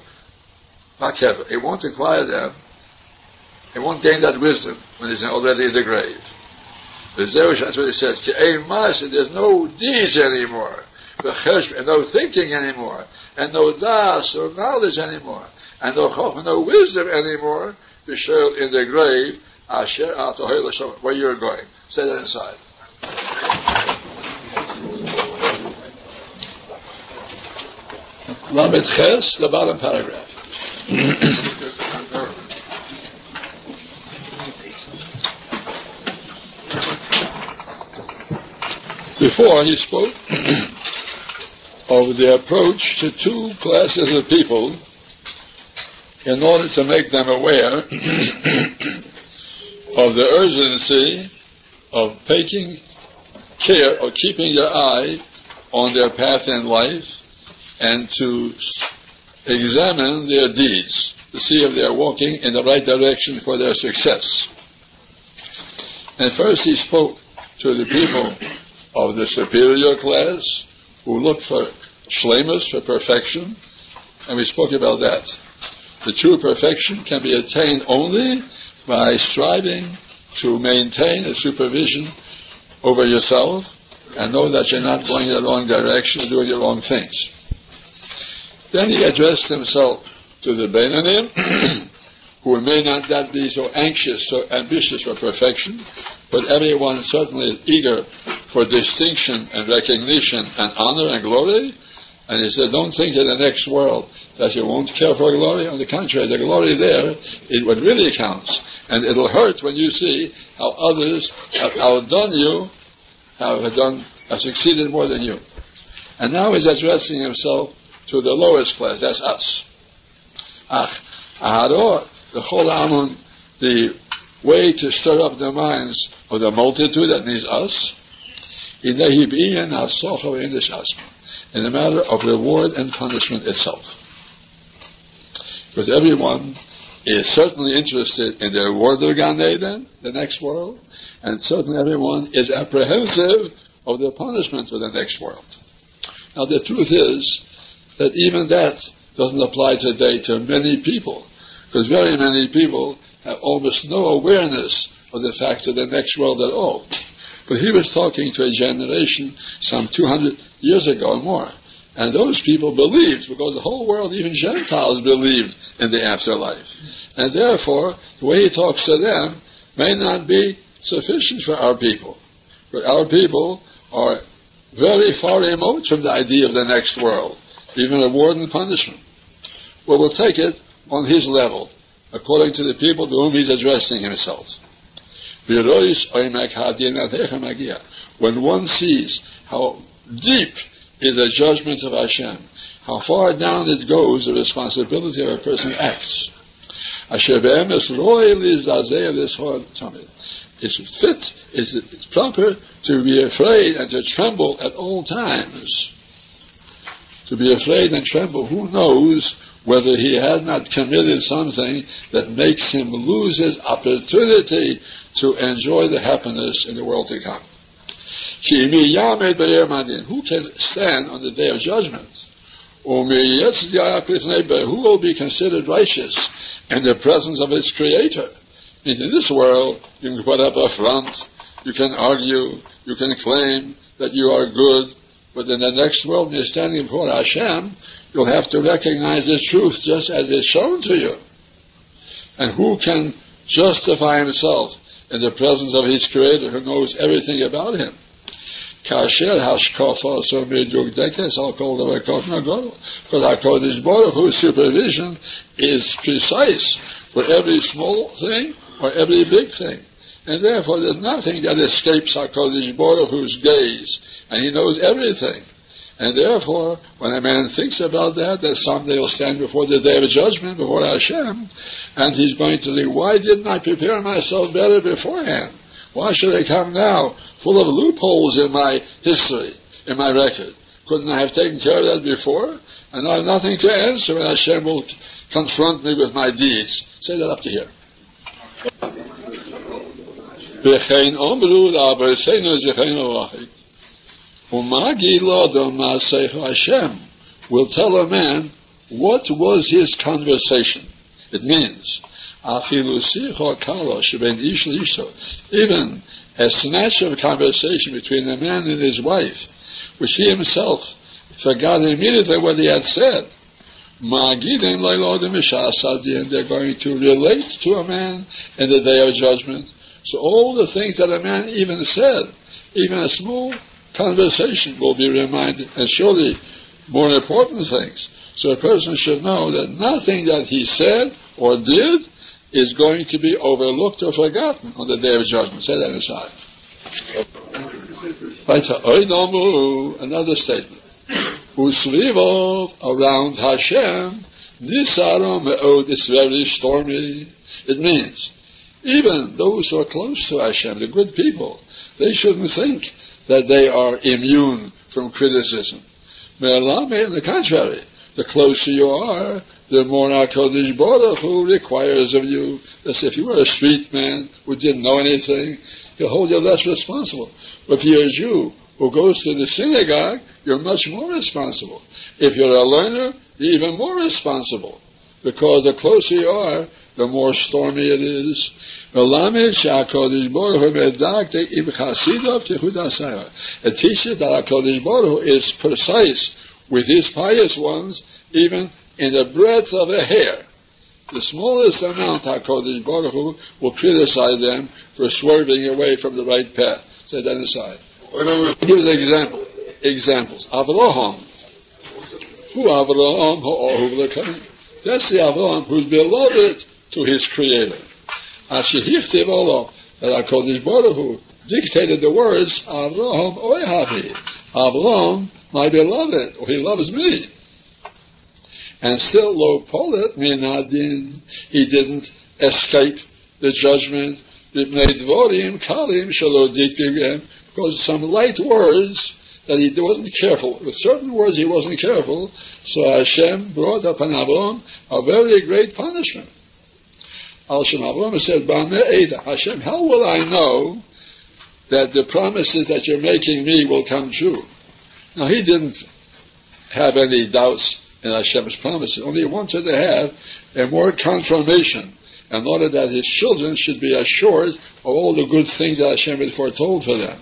bakever, he won't acquire them, he won't gain that wisdom when he's already in the grave. That's what he says, Ke'ei ma'aseh, there's no deeds anymore, and no thinking anymore, and no das or knowledge anymore, and no chokhmah, no wisdom anymore, b'sheol in the grave, asher atohei l'shamayim, where you're going. Say that inside. Lamed Ches, the bottom paragraph. Before, he spoke of the approach to two classes of people in order to make them aware of the urgency of taking care or keeping your eye on their path in life, and to examine their deeds to see if they are walking in the right direction for their success. And first he spoke to the people of the superior class who look for shleimus, for perfection, and we spoke about that. The true perfection can be attained only by striving to maintain a supervision over yourself and know that you're not going in the wrong direction, doing the wrong things. Then he addressed himself to the Beinanim, who may not be so anxious, so ambitious for perfection, but everyone certainly is eager for distinction and recognition and honor and glory. And he said, don't think in the next world that you won't care for glory. On the contrary, the glory there is what really counts. And it'll hurt when you see how others have outdone you, have succeeded more than you. And now he's addressing himself to the lowest class, that's us. The way to stir up the minds of the multitude, that means us, in the matter of reward and punishment itself. Because everyone is certainly interested in the reward of Gan Eden, the next world, and certainly everyone is apprehensive of the punishment for the next world. Now the truth is, that even that doesn't apply today to many people, because very many people have almost no awareness of the fact of the next world at all. But he was talking to a generation some 200 years ago or more, and those people believed, because the whole world, even Gentiles, believed in the afterlife. And therefore, the way he talks to them may not be sufficient for our people. But our people are very far remote from the idea of the next world, even reward and punishment. Well, we'll take it on his level, according to the people to whom he's addressing himself. When one sees how deep is the judgment of Hashem, how far down it goes, the responsibility of a person acts. It's fit, it's proper to be afraid and to tremble at all times. To be afraid and tremble, who knows whether he has not committed something that makes him lose his opportunity to enjoy the happiness in the world to come. Who can stand on the day of judgment? Who will be considered righteous in the presence of its creator? In this world, you can put up a front, you can argue, you can claim that you are good, But in the next world, when you're standing before Hashem, you'll have to recognize the truth just as it's shown to you. And who can justify himself in the presence of his Creator who knows everything about him? Kasher hashkafa somir yugdekes al kol davakot nagol. Because HaKadosh Baruch Hu's supervision is precise for every small thing or every big thing. And therefore there's nothing that escapes HaKadosh Baruch Hu's gaze. And he knows everything. And therefore, when a man thinks about that someday he'll stand before the Day of Judgment, before Hashem, and he's going to think, why didn't I prepare myself better beforehand? Why should I come now full of loopholes in my history, in my record? Couldn't I have taken care of that before? And I have nothing to answer, and Hashem will confront me with my deeds. Say that up to here. Will tell a man what was his conversation. It means, even a snatch of conversation between a man and his wife, which he himself forgot immediately what he had said, and they're going to relate to a man in the Day of Judgment. So all the things that a man even said, even a small conversation, will be reminded, and surely more important things. So a person should know that nothing that he said or did is going to be overlooked or forgotten on the Day of Judgment. Say that aside. Another statement. Usrivov, around Hashem, Nisarom Me'od, it's very stormy. It means, even those who are close to Hashem, the good people, they shouldn't think that they are immune from criticism. Me'alame, on the contrary, the closer you are, the more HaKadosh Baruch Hu requires of you. That's if you were a street man who didn't know anything, he'll hold you less responsible. But if you're a Jew who goes to the synagogue, you're much more responsible. If you're a learner, you're even more responsible. Because the closer you are, the more stormy it is. It teaches that HaKadosh Baruch Hu is precise with his pious ones, even in the breadth of a hair. The smallest amount, HaKadosh Baruch Hu will criticize them for swerving away from the right path. Set that aside. Give an example. Examples. Avraham. Who Avraham? That's the Avraham who's beloved to his Creator. Ashihichtiv olav, that HaKadosh Baruch Hu dictated the words, Avraham oehavi. Avraham, my beloved, or he loves me. And still, lo polet minadin, he didn't escape the judgment. Because some light words that he wasn't careful with, certain words he wasn't careful, so Hashem brought upon Avram a very great punishment. Avram said, Hashem, how will I know that the promises that you're making me will come true? Now, he didn't have any doubts in Hashem's promises. Only he wanted to have a more confirmation in order that his children should be assured of all the good things that Hashem had foretold for them.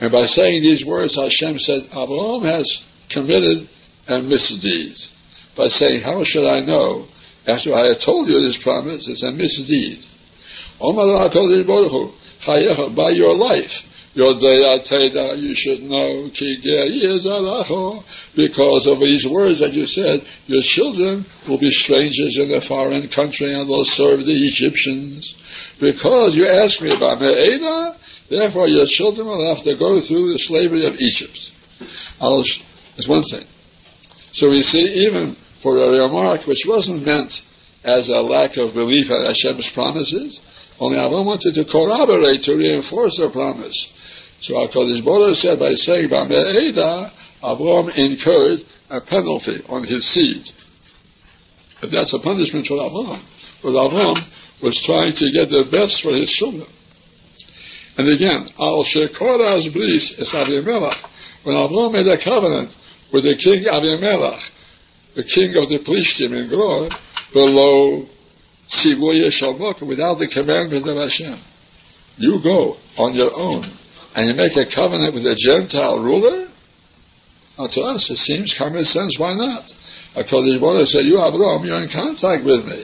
And by saying these words, Hashem said, Avraham has committed a misdeed. By saying, how should I know? After I had told you this promise, it's a misdeed. Omar HaKadosh Baruch Hu, Chayecha, by your life, you should know, because of these words that you said, your children will be strangers in a foreign country and will serve the Egyptians. Because you asked me about Me'eda, therefore your children will have to go through the slavery of Egypt. That's one thing. So we see, even for a remark which wasn't meant as a lack of belief in Hashem's promises, only I wanted to corroborate, to reinforce the promise. So HaKadosh Baruch Hu said, by saying, B'me'eda, Avram incurred a penalty on his seed. But that's a punishment for Avram. But Avram was trying to get the best for his children. And again, Al Shekoraz Bris es Avimelech. When Avram made a covenant with the king Avimelech, the king of the Plishtim in Gror, below without the commandment of Hashem. You go on your own and you make a covenant with a Gentile ruler? Now to us, it seems common sense, why not? HaKadosh Baruch Hu said, you, Avram, you're in contact with me.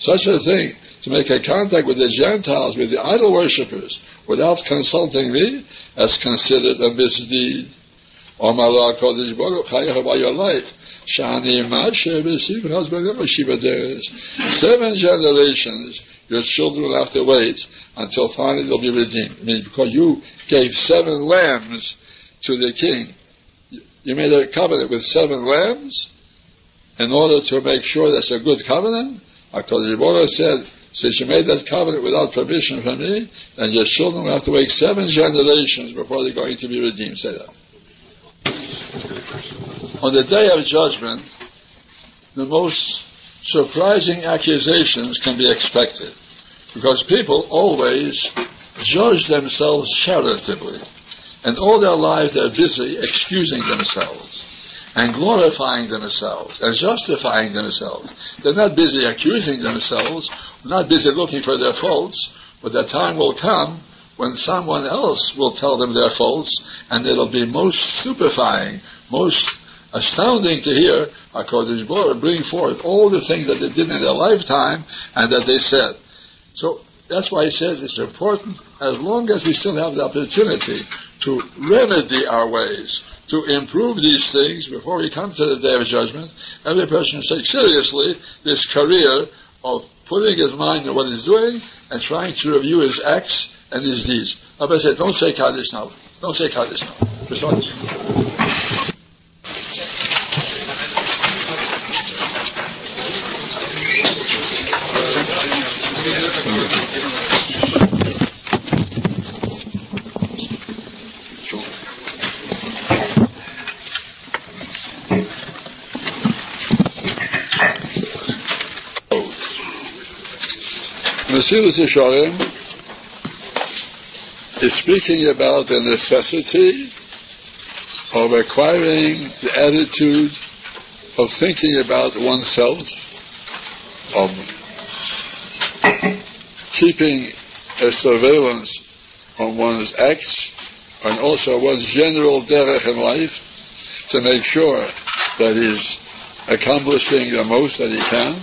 Such a thing, to make a contact with the Gentiles, with the idol worshippers, without consulting me, as considered a misdeed. Omar HaKadosh Baruch Hu, Chayecha by your life. 7 generations, your children will have to wait until finally they'll be redeemed. I mean, because you gave 7 lambs to the king. You made a covenant with 7 lambs in order to make sure that's a good covenant. HaKadosh Baruch Hu said, since you made that covenant without permission from me, then your children will have to wait 7 generations before they're going to be redeemed. Say that. On the day of judgment, the most surprising accusations can be expected, because people always judge themselves charitably, and all their lives they're busy excusing themselves and glorifying themselves and justifying themselves. They're not busy accusing themselves, not busy looking for their faults, but the time will come when someone else will tell them their faults, and it'll be most stupefying, most astounding to hear HaKadosh Baruch Hu bring forth all the things that they did in their lifetime and that they said. So that's why he says it's important, as long as we still have the opportunity to remedy our ways, to improve these things before we come to the day of judgment. Every person should take seriously this career of putting his mind on what he's doing and trying to review his acts and his deeds. Rabbi said, don't say Kaddish now. Don't say Kaddish now. Mesilas Yesharim is speaking about the necessity of acquiring the attitude of thinking about oneself, of keeping a surveillance on one's acts and also one's general derech in life, to make sure that he's accomplishing the most that he can.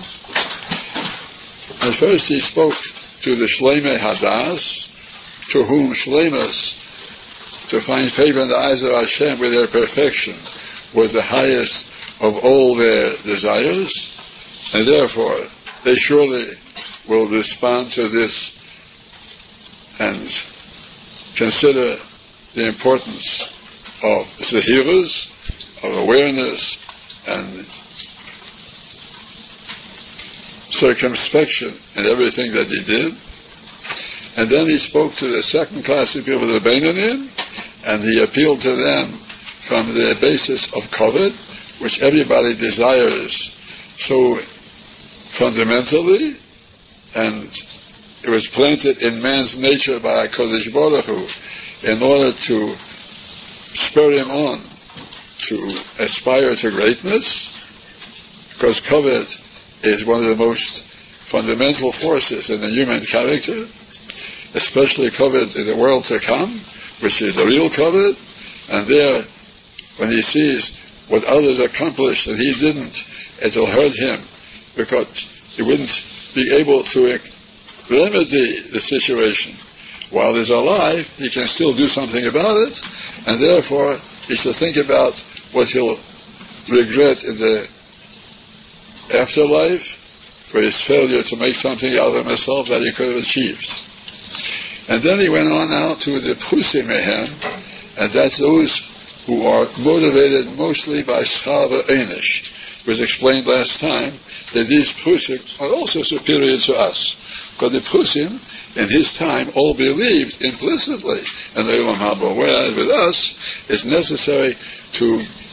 And first he spoke to the Shleimei Hadass, to whom Shleimus, to find favor in the eyes of Hashem with their perfection, was the highest of all their desires, and therefore they surely will respond to this and consider the importance of zehirus, of awareness, and circumspection in everything that he did. And then he spoke to the second class of people, the Beinonim, and he appealed to them from the basis of covet, which everybody desires so fundamentally, and it was planted in man's nature by HaKadosh Baruch Hu in order to spur him on to aspire to greatness, because covet is one of the most fundamental forces in the human character, especially covet in the world to come, which is the real covet. And there, when he sees what others accomplished and he didn't, it will hurt him, because he wouldn't be able to remedy the situation. While he's alive, he can still do something about it, and therefore he should think about what he'll regret in the afterlife for his failure to make something out of himself that he could have achieved. And then he went on now to the Prusim Mehem, and that's those who are motivated mostly by Schava Enish. It was explained last time that these Prusim are also superior to us, because the Prusim in his time all believed implicitly in the Olam Haba, whereas with us it's necessary to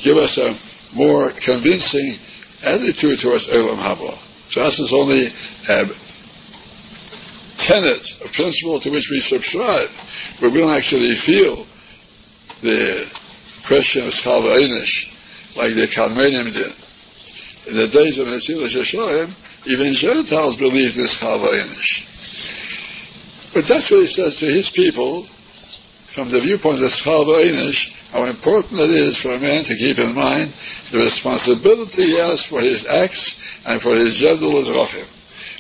give us a more convincing attitude towards Olam Haba. So us is only a tenet, a principle to which we subscribe, but we don't actually feel the question of Schava Enish like the Kadmonim did. In the days of Mesilas Yesharim, even Gentiles believed in Schava Enish. But that's what he says to his people from the viewpoint of Sfar Einish, how important it is for a man to keep in mind the responsibility he has for his acts and for his Yedul as Rachim.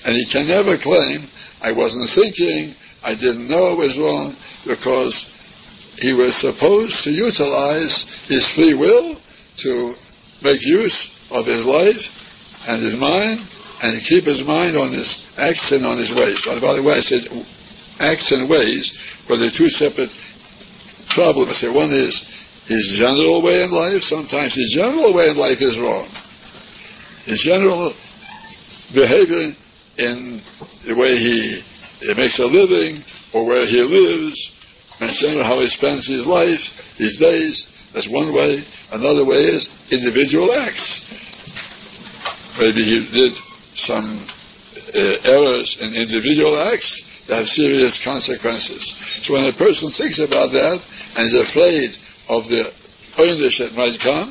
And he can never claim, I wasn't thinking, I didn't know it was wrong, because he was supposed to utilize his free will to make use of his life and his mind, and to keep his mind on his acts and on his ways. By the way, I said acts and ways, but they're two separate problems. So one is his general way in life. Sometimes his general way in life is wrong. His general behavior in the way he makes a living, or where he lives, and general how he spends his life, his days, that's one way. Another way is individual acts. Maybe he did some errors in individual acts that have serious consequences. So when a person thinks about that and is afraid of the earnest that might come,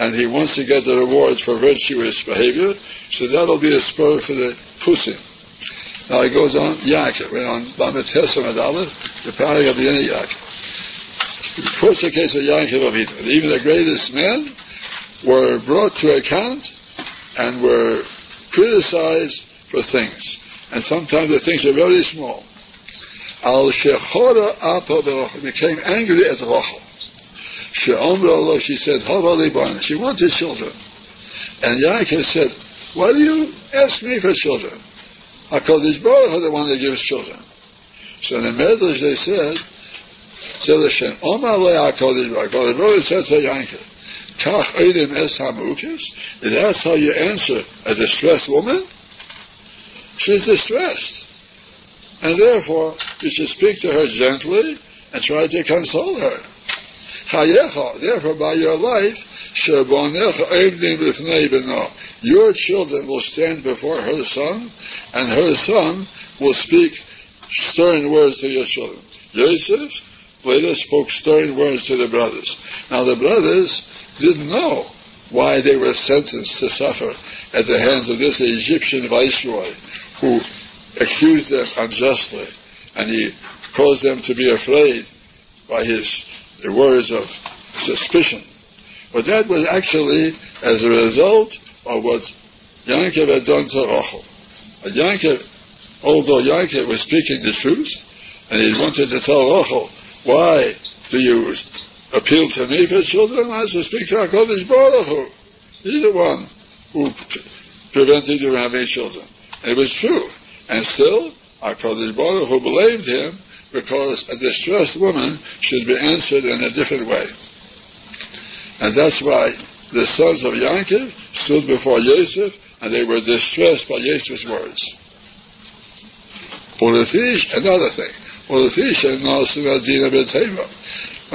and he wants to get the reward for virtuous behavior, so that'll be a spur for the pusim. Now it goes on, Yaakov, we're on Lamed Ches and Aleph, the parag of the end of Yaakov. Of course, the case of Yaakov Avinu, even the greatest men were brought to account and were criticized for things. And sometimes the things are very small. Al Shechora Apa Berachel became angry at Rachel. She'omra lo, she said, Hava Liban. She wanted children. And Yaakov said, why do you ask me for children? HaKadosh Baruch Hu, the one that gives children. So in the Medrash they said Hashem, Omar le'HaKadosh Baruch Hu, HaKadosh Baruch Hu said to Yankeh, Kach Eidim es hamukis, that's how you answer a distressed woman? She's distressed. And therefore, you should speak to her gently and try to console her. Chayecha, therefore by your life, Shebonecha Eidim lifnei beno, your children will stand before her son, and her son will speak stern words to your children. Yosef later spoke stern words to the brothers. Now the brothers didn't know why they were sentenced to suffer at the hands of this Egyptian viceroy who accused them unjustly, and he caused them to be afraid by his words of suspicion. But that was actually as a result of what Yaakov had done to Rachel. And Yaakov, although Yaakov was speaking the truth, and he wanted to tell Rachel, why do you appeal to me for children? I should speak to HaKadosh Baruch Hu. He's the one who prevented you from having children. And it was true. And still, HaKadosh Baruch Hu blamed him because a distressed woman should be answered in a different way. And that's why the sons of Yaakov stood before Yosef, and they were distressed by Yosef's words. Another thing. When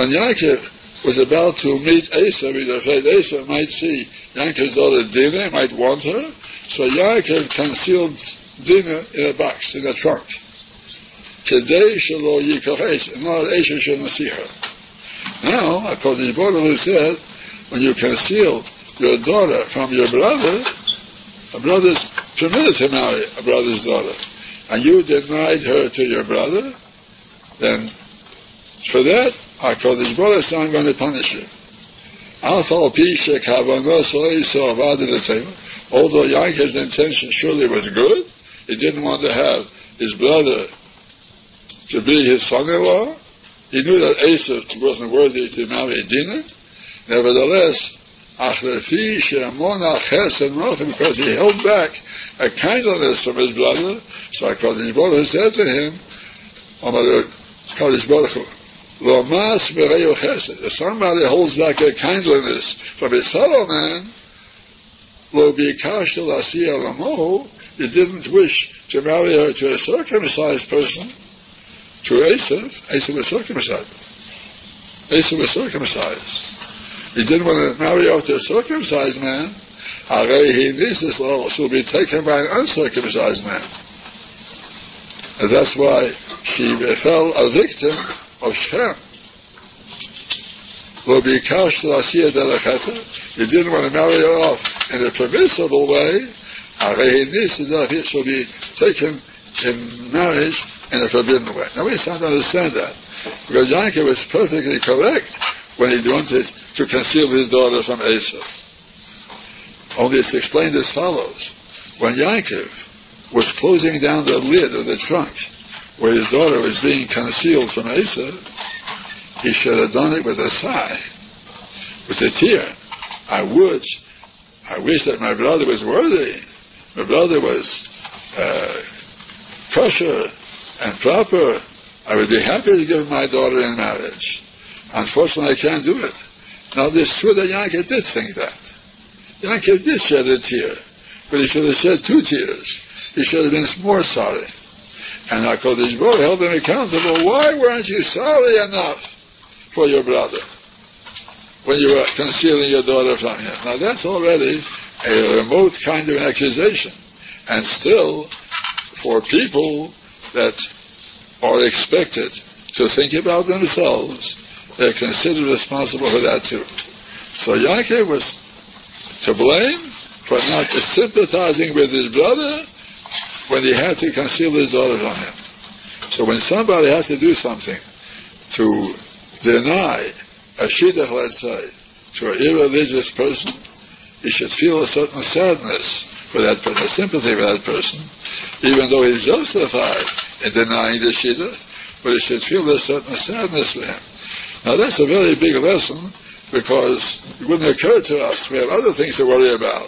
Yaakov was about to meet Esau, he was afraid Esau might see Yaakov's daughter Dinah, might want her, so Yaakov concealed Dinah in a box, in a trunk. Not Esau shouldn't see her. Now, according to Bono, who said, when you concealed your daughter from your brother, a brother's permitted to marry a brother's daughter, and you denied her to your brother, then for that, HaKadosh Baruch Hu said, I'm going to punish you. Although Yaakov's intention surely was good, he didn't want to have his brother to be his son-in-law, he knew that Esau wasn't worthy to marry Dinah. Nevertheless, because he held back a kindness from his brother, so HaKadosh Baruch Hu said to him, HaKadosh Baruch Hu, if somebody holds back a kindness from his fellow man, you didn't wish to marry her to a circumcised person, to Esau. Esau was circumcised. He didn't want to marry off to a circumcised man. This law shall be taken by an uncircumcised man. And that's why she fell a victim of Shem. He didn't want to marry her off in a permissible way. This shall be taken in marriage in a forbidden way. Now we just have to understand that. Because Yaakov was perfectly correct when he wanted to conceal his daughter from Esau. Only it's explained as follows. When Yaakov was closing down the lid of the trunk where his daughter was being concealed from Esau, he should have done it with a sigh, with a tear. I wish that my brother was worthy. My brother was kosher and proper. I would be happy to give my daughter in marriage. Unfortunately, I can't do it. Now, it's true that Yaakov did think that. Yaakov did shed a tear, but he should have shed two tears. He should have been more sorry. And HaKadosh Baruch Hu held him accountable. Why weren't you sorry enough for your brother when you were concealing your daughter from him? Now, that's already a remote kind of an accusation. And still, for people that are expected to think about themselves, they're considered responsible for that too. So Yaakov was to blame for not sympathizing with his brother when he had to conceal his daughter from him. So when somebody has to do something to deny a shidduch, let's say, to an irreligious person, he should feel a certain sadness for that person, sympathy for that person, even though he's justified in denying the shidduch, but he should feel a certain sadness for him. Now that's a very big lesson, because it wouldn't occur to us. We have other things to worry about,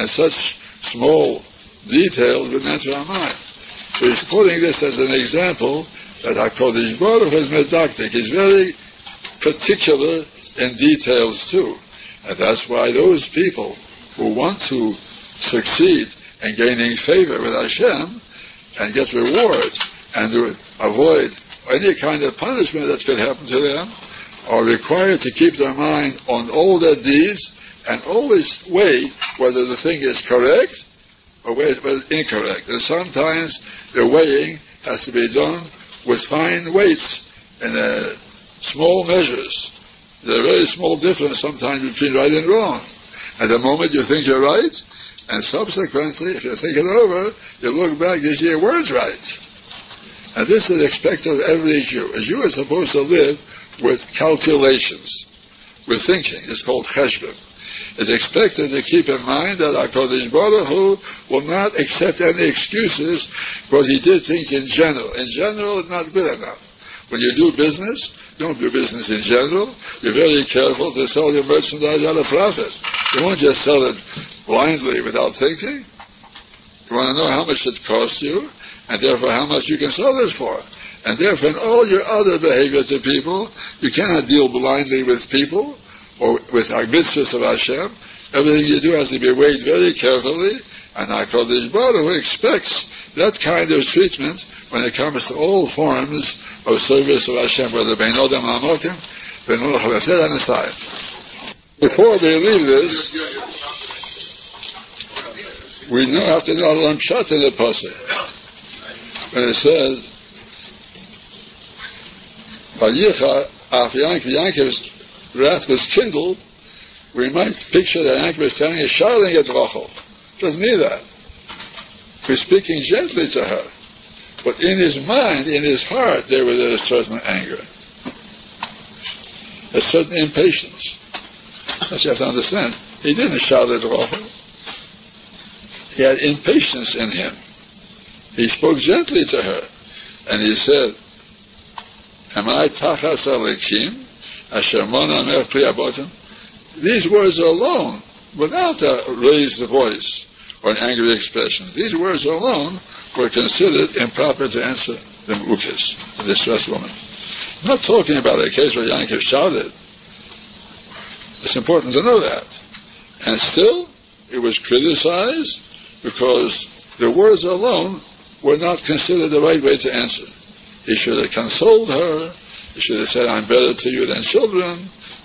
and such small details would enter our mind. So he's quoting this as an example that HaKadosh Baruch Hu is medactic. He's very particular in details too. And that's why those people who want to succeed in gaining favor with Hashem and get reward and avoid any kind of punishment that could happen to them are required to keep their mind on all their deeds and always weigh whether the thing is correct or whether incorrect. And sometimes the weighing has to be done with fine weights in small measures. There's a very small difference sometimes between right and wrong. At the moment you think you're right, and subsequently, if you think it over, you look back, you see your words right. And this is expected of every Jew. A Jew is supposed to live with calculations, with thinking. It's called cheshbon. It's expected to keep in mind that HaKadosh Baruch Hu will not accept any excuses because he did things in general. In general, it's not good enough. When you do business, don't do business in general. You're very careful to sell your merchandise at a profit. You won't just sell it blindly without thinking. You want to know how much it costs you, and therefore how much you can sell it for. And therefore, in all your other behavior to people, you cannot deal blindly with people or with our mitzvahs of Hashem. Everything you do has to be weighed very carefully, and HaKadosh Baruch Hu expects that kind of treatment when it comes to all forms of service of Hashem, whether Bein Adam Lamokim, Bein Adam Chavaseh, and aside. Before we leave this, we now have to know Alam Shat in the Pasuk, when it says, Vayicha, Af Yankev's wrath was kindled. We might picture that Yaakov was telling a shouting at Rachel. Doesn't mean that. He's speaking gently to her, but in his mind, in his heart, there was a certain anger, a certain impatience. But you have to understand, he didn't shout at Rachel. He had impatience in him. He spoke gently to her, and he said, "Am I Tachas Alekim? These words alone, without a raised voice or an angry expression, these words alone were considered improper to answer the Mukis, the distressed woman. I'm not talking about a case where Yaakov shouted. It's important to know that. And still, it was criticized because the words alone were not considered the right way to answer. He should have consoled her. He should have said, "I'm better to you than children,"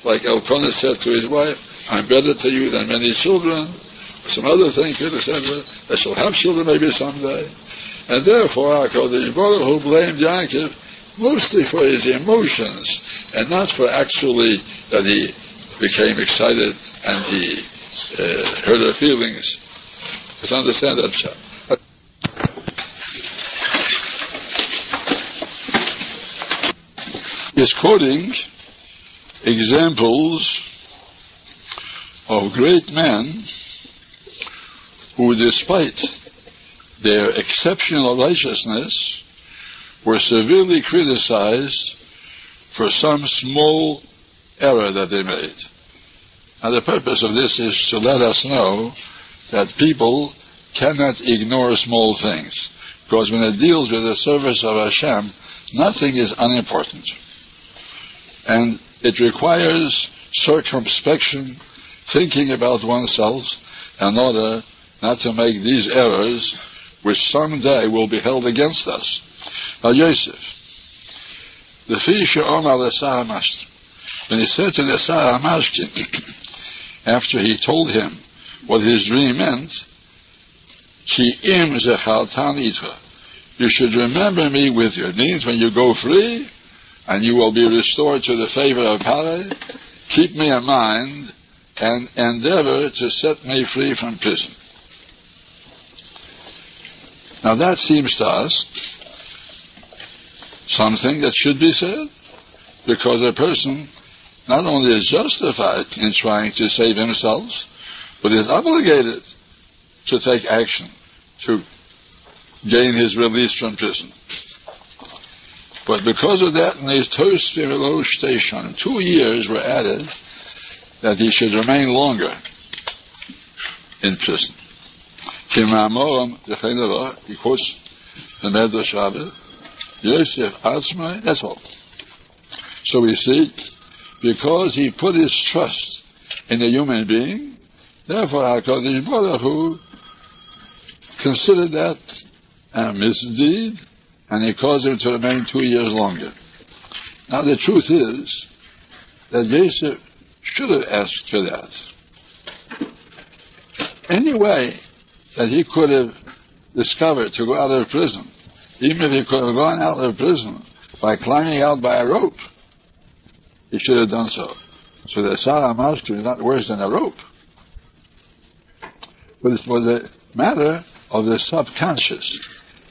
like Elkanah said to his wife, "I'm better to you than many children," or some other thing, etc. They shall have children maybe someday. And therefore, HaKadosh Baruch Hu blamed Yaakov mostly for his emotions, and not for actually that he became excited and he hurt her feelings. Let's understand that, chapter. is quoting examples of great men who, despite their exceptional righteousness, were severely criticized for some small error that they made. And the purpose of this is to let us know that people cannot ignore small things, because when it deals with the service of Hashem, nothing is unimportant. And it requires circumspection, thinking about oneself, in order not to make these errors which someday will be held against us. Now Yosef, the Fisher Omar Lesah HaMashkin, when he said to Lesah HaMashkin, after he told him what his dream meant, Ki im zechaltan itcha, you should remember me with you. It means when you go free and you will be restored to the favor of Pare, keep me in mind and endeavor to set me free from prison. Now that seems to us something that should be said, because a person not only is justified in trying to save himself, but is obligated to take action to gain his release from prison. But because of that, in his Tos Firilo station, 2 years were added that he should remain longer in prison. He quotes the Medrash Rabbah, Yosef Atzmai, that's all. So we see, because he put his trust in a human being, therefore HaKadosh Baruch Hu considered that a misdeed, and he caused him to remain 2 years longer. Now the truth is that Yosef should have asked for that. Any way that he could have discovered to go out of prison, even if he could have gone out of prison by climbing out by a rope, he should have done so. So the Sarah Master is not worse than a rope. But it was a matter of the subconscious.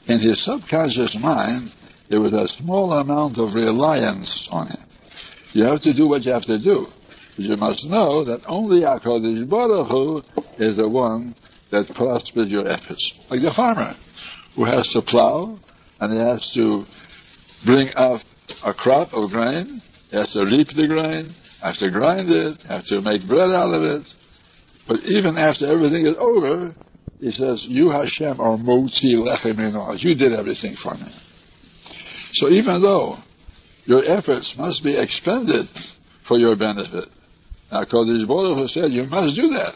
In his subconscious mind, there was a small amount of reliance on him. You have to do what you have to do. But you must know that only HaKadosh Baruch Hu is the one that prospers your efforts. Like the farmer who has to plow, and he has to bring up a crop of grain, he has to reap the grain, have to grind it, have to make bread out of it. But even after everything is over, he says, you Hashem are moti lechem enoch, you did everything for me. So even though your efforts must be expended for your benefit, now HaKadosh Baruch Hu said, you must do that.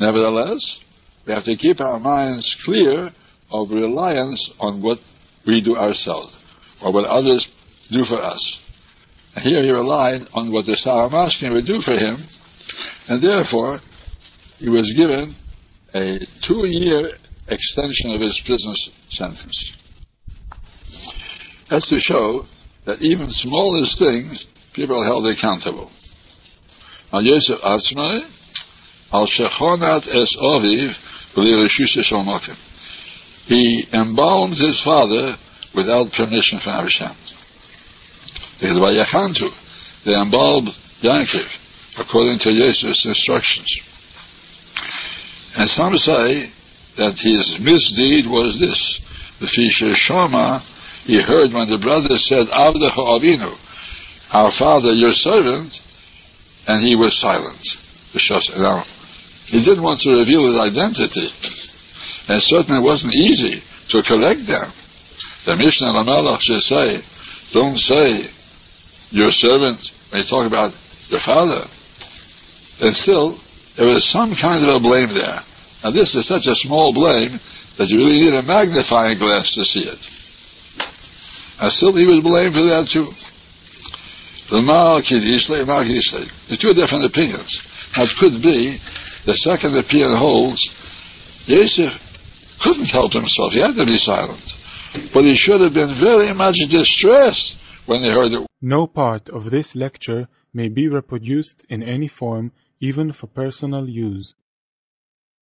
Nevertheless, we have to keep our minds clear of reliance on what we do ourselves, or what others do for us. And here he relied on what the Saramashkin would do for him, and therefore he was given a 2-year extension of his prison sentence. That's to show that even smallest things, people are held accountable. Now Yosef Atzmai, Al Shechonat Es Aviv, he embalmed his father without permission from Hashem. They embalmed Yaakov according to Yosef's instructions. And some say that his misdeed was this. The Fisher Shoma, he heard when the brother said, Avdecha Avinu, our father, your servant, and he was silent. Now, he didn't want to reveal his identity, and certainly it wasn't easy to correct them. The Mishnah and the Melech should say, don't say your servant when you talk about your father. And still, there was some kind of a blame there. Now this is such a small blame that you really need a magnifying glass to see it. And still he was blamed for that too. The two different opinions. Now it could be the second opinion holds Yosef couldn't help himself. He had to be silent. But he should have been very much distressed when he heard it. No part of this lecture may be reproduced in any form, even for personal use.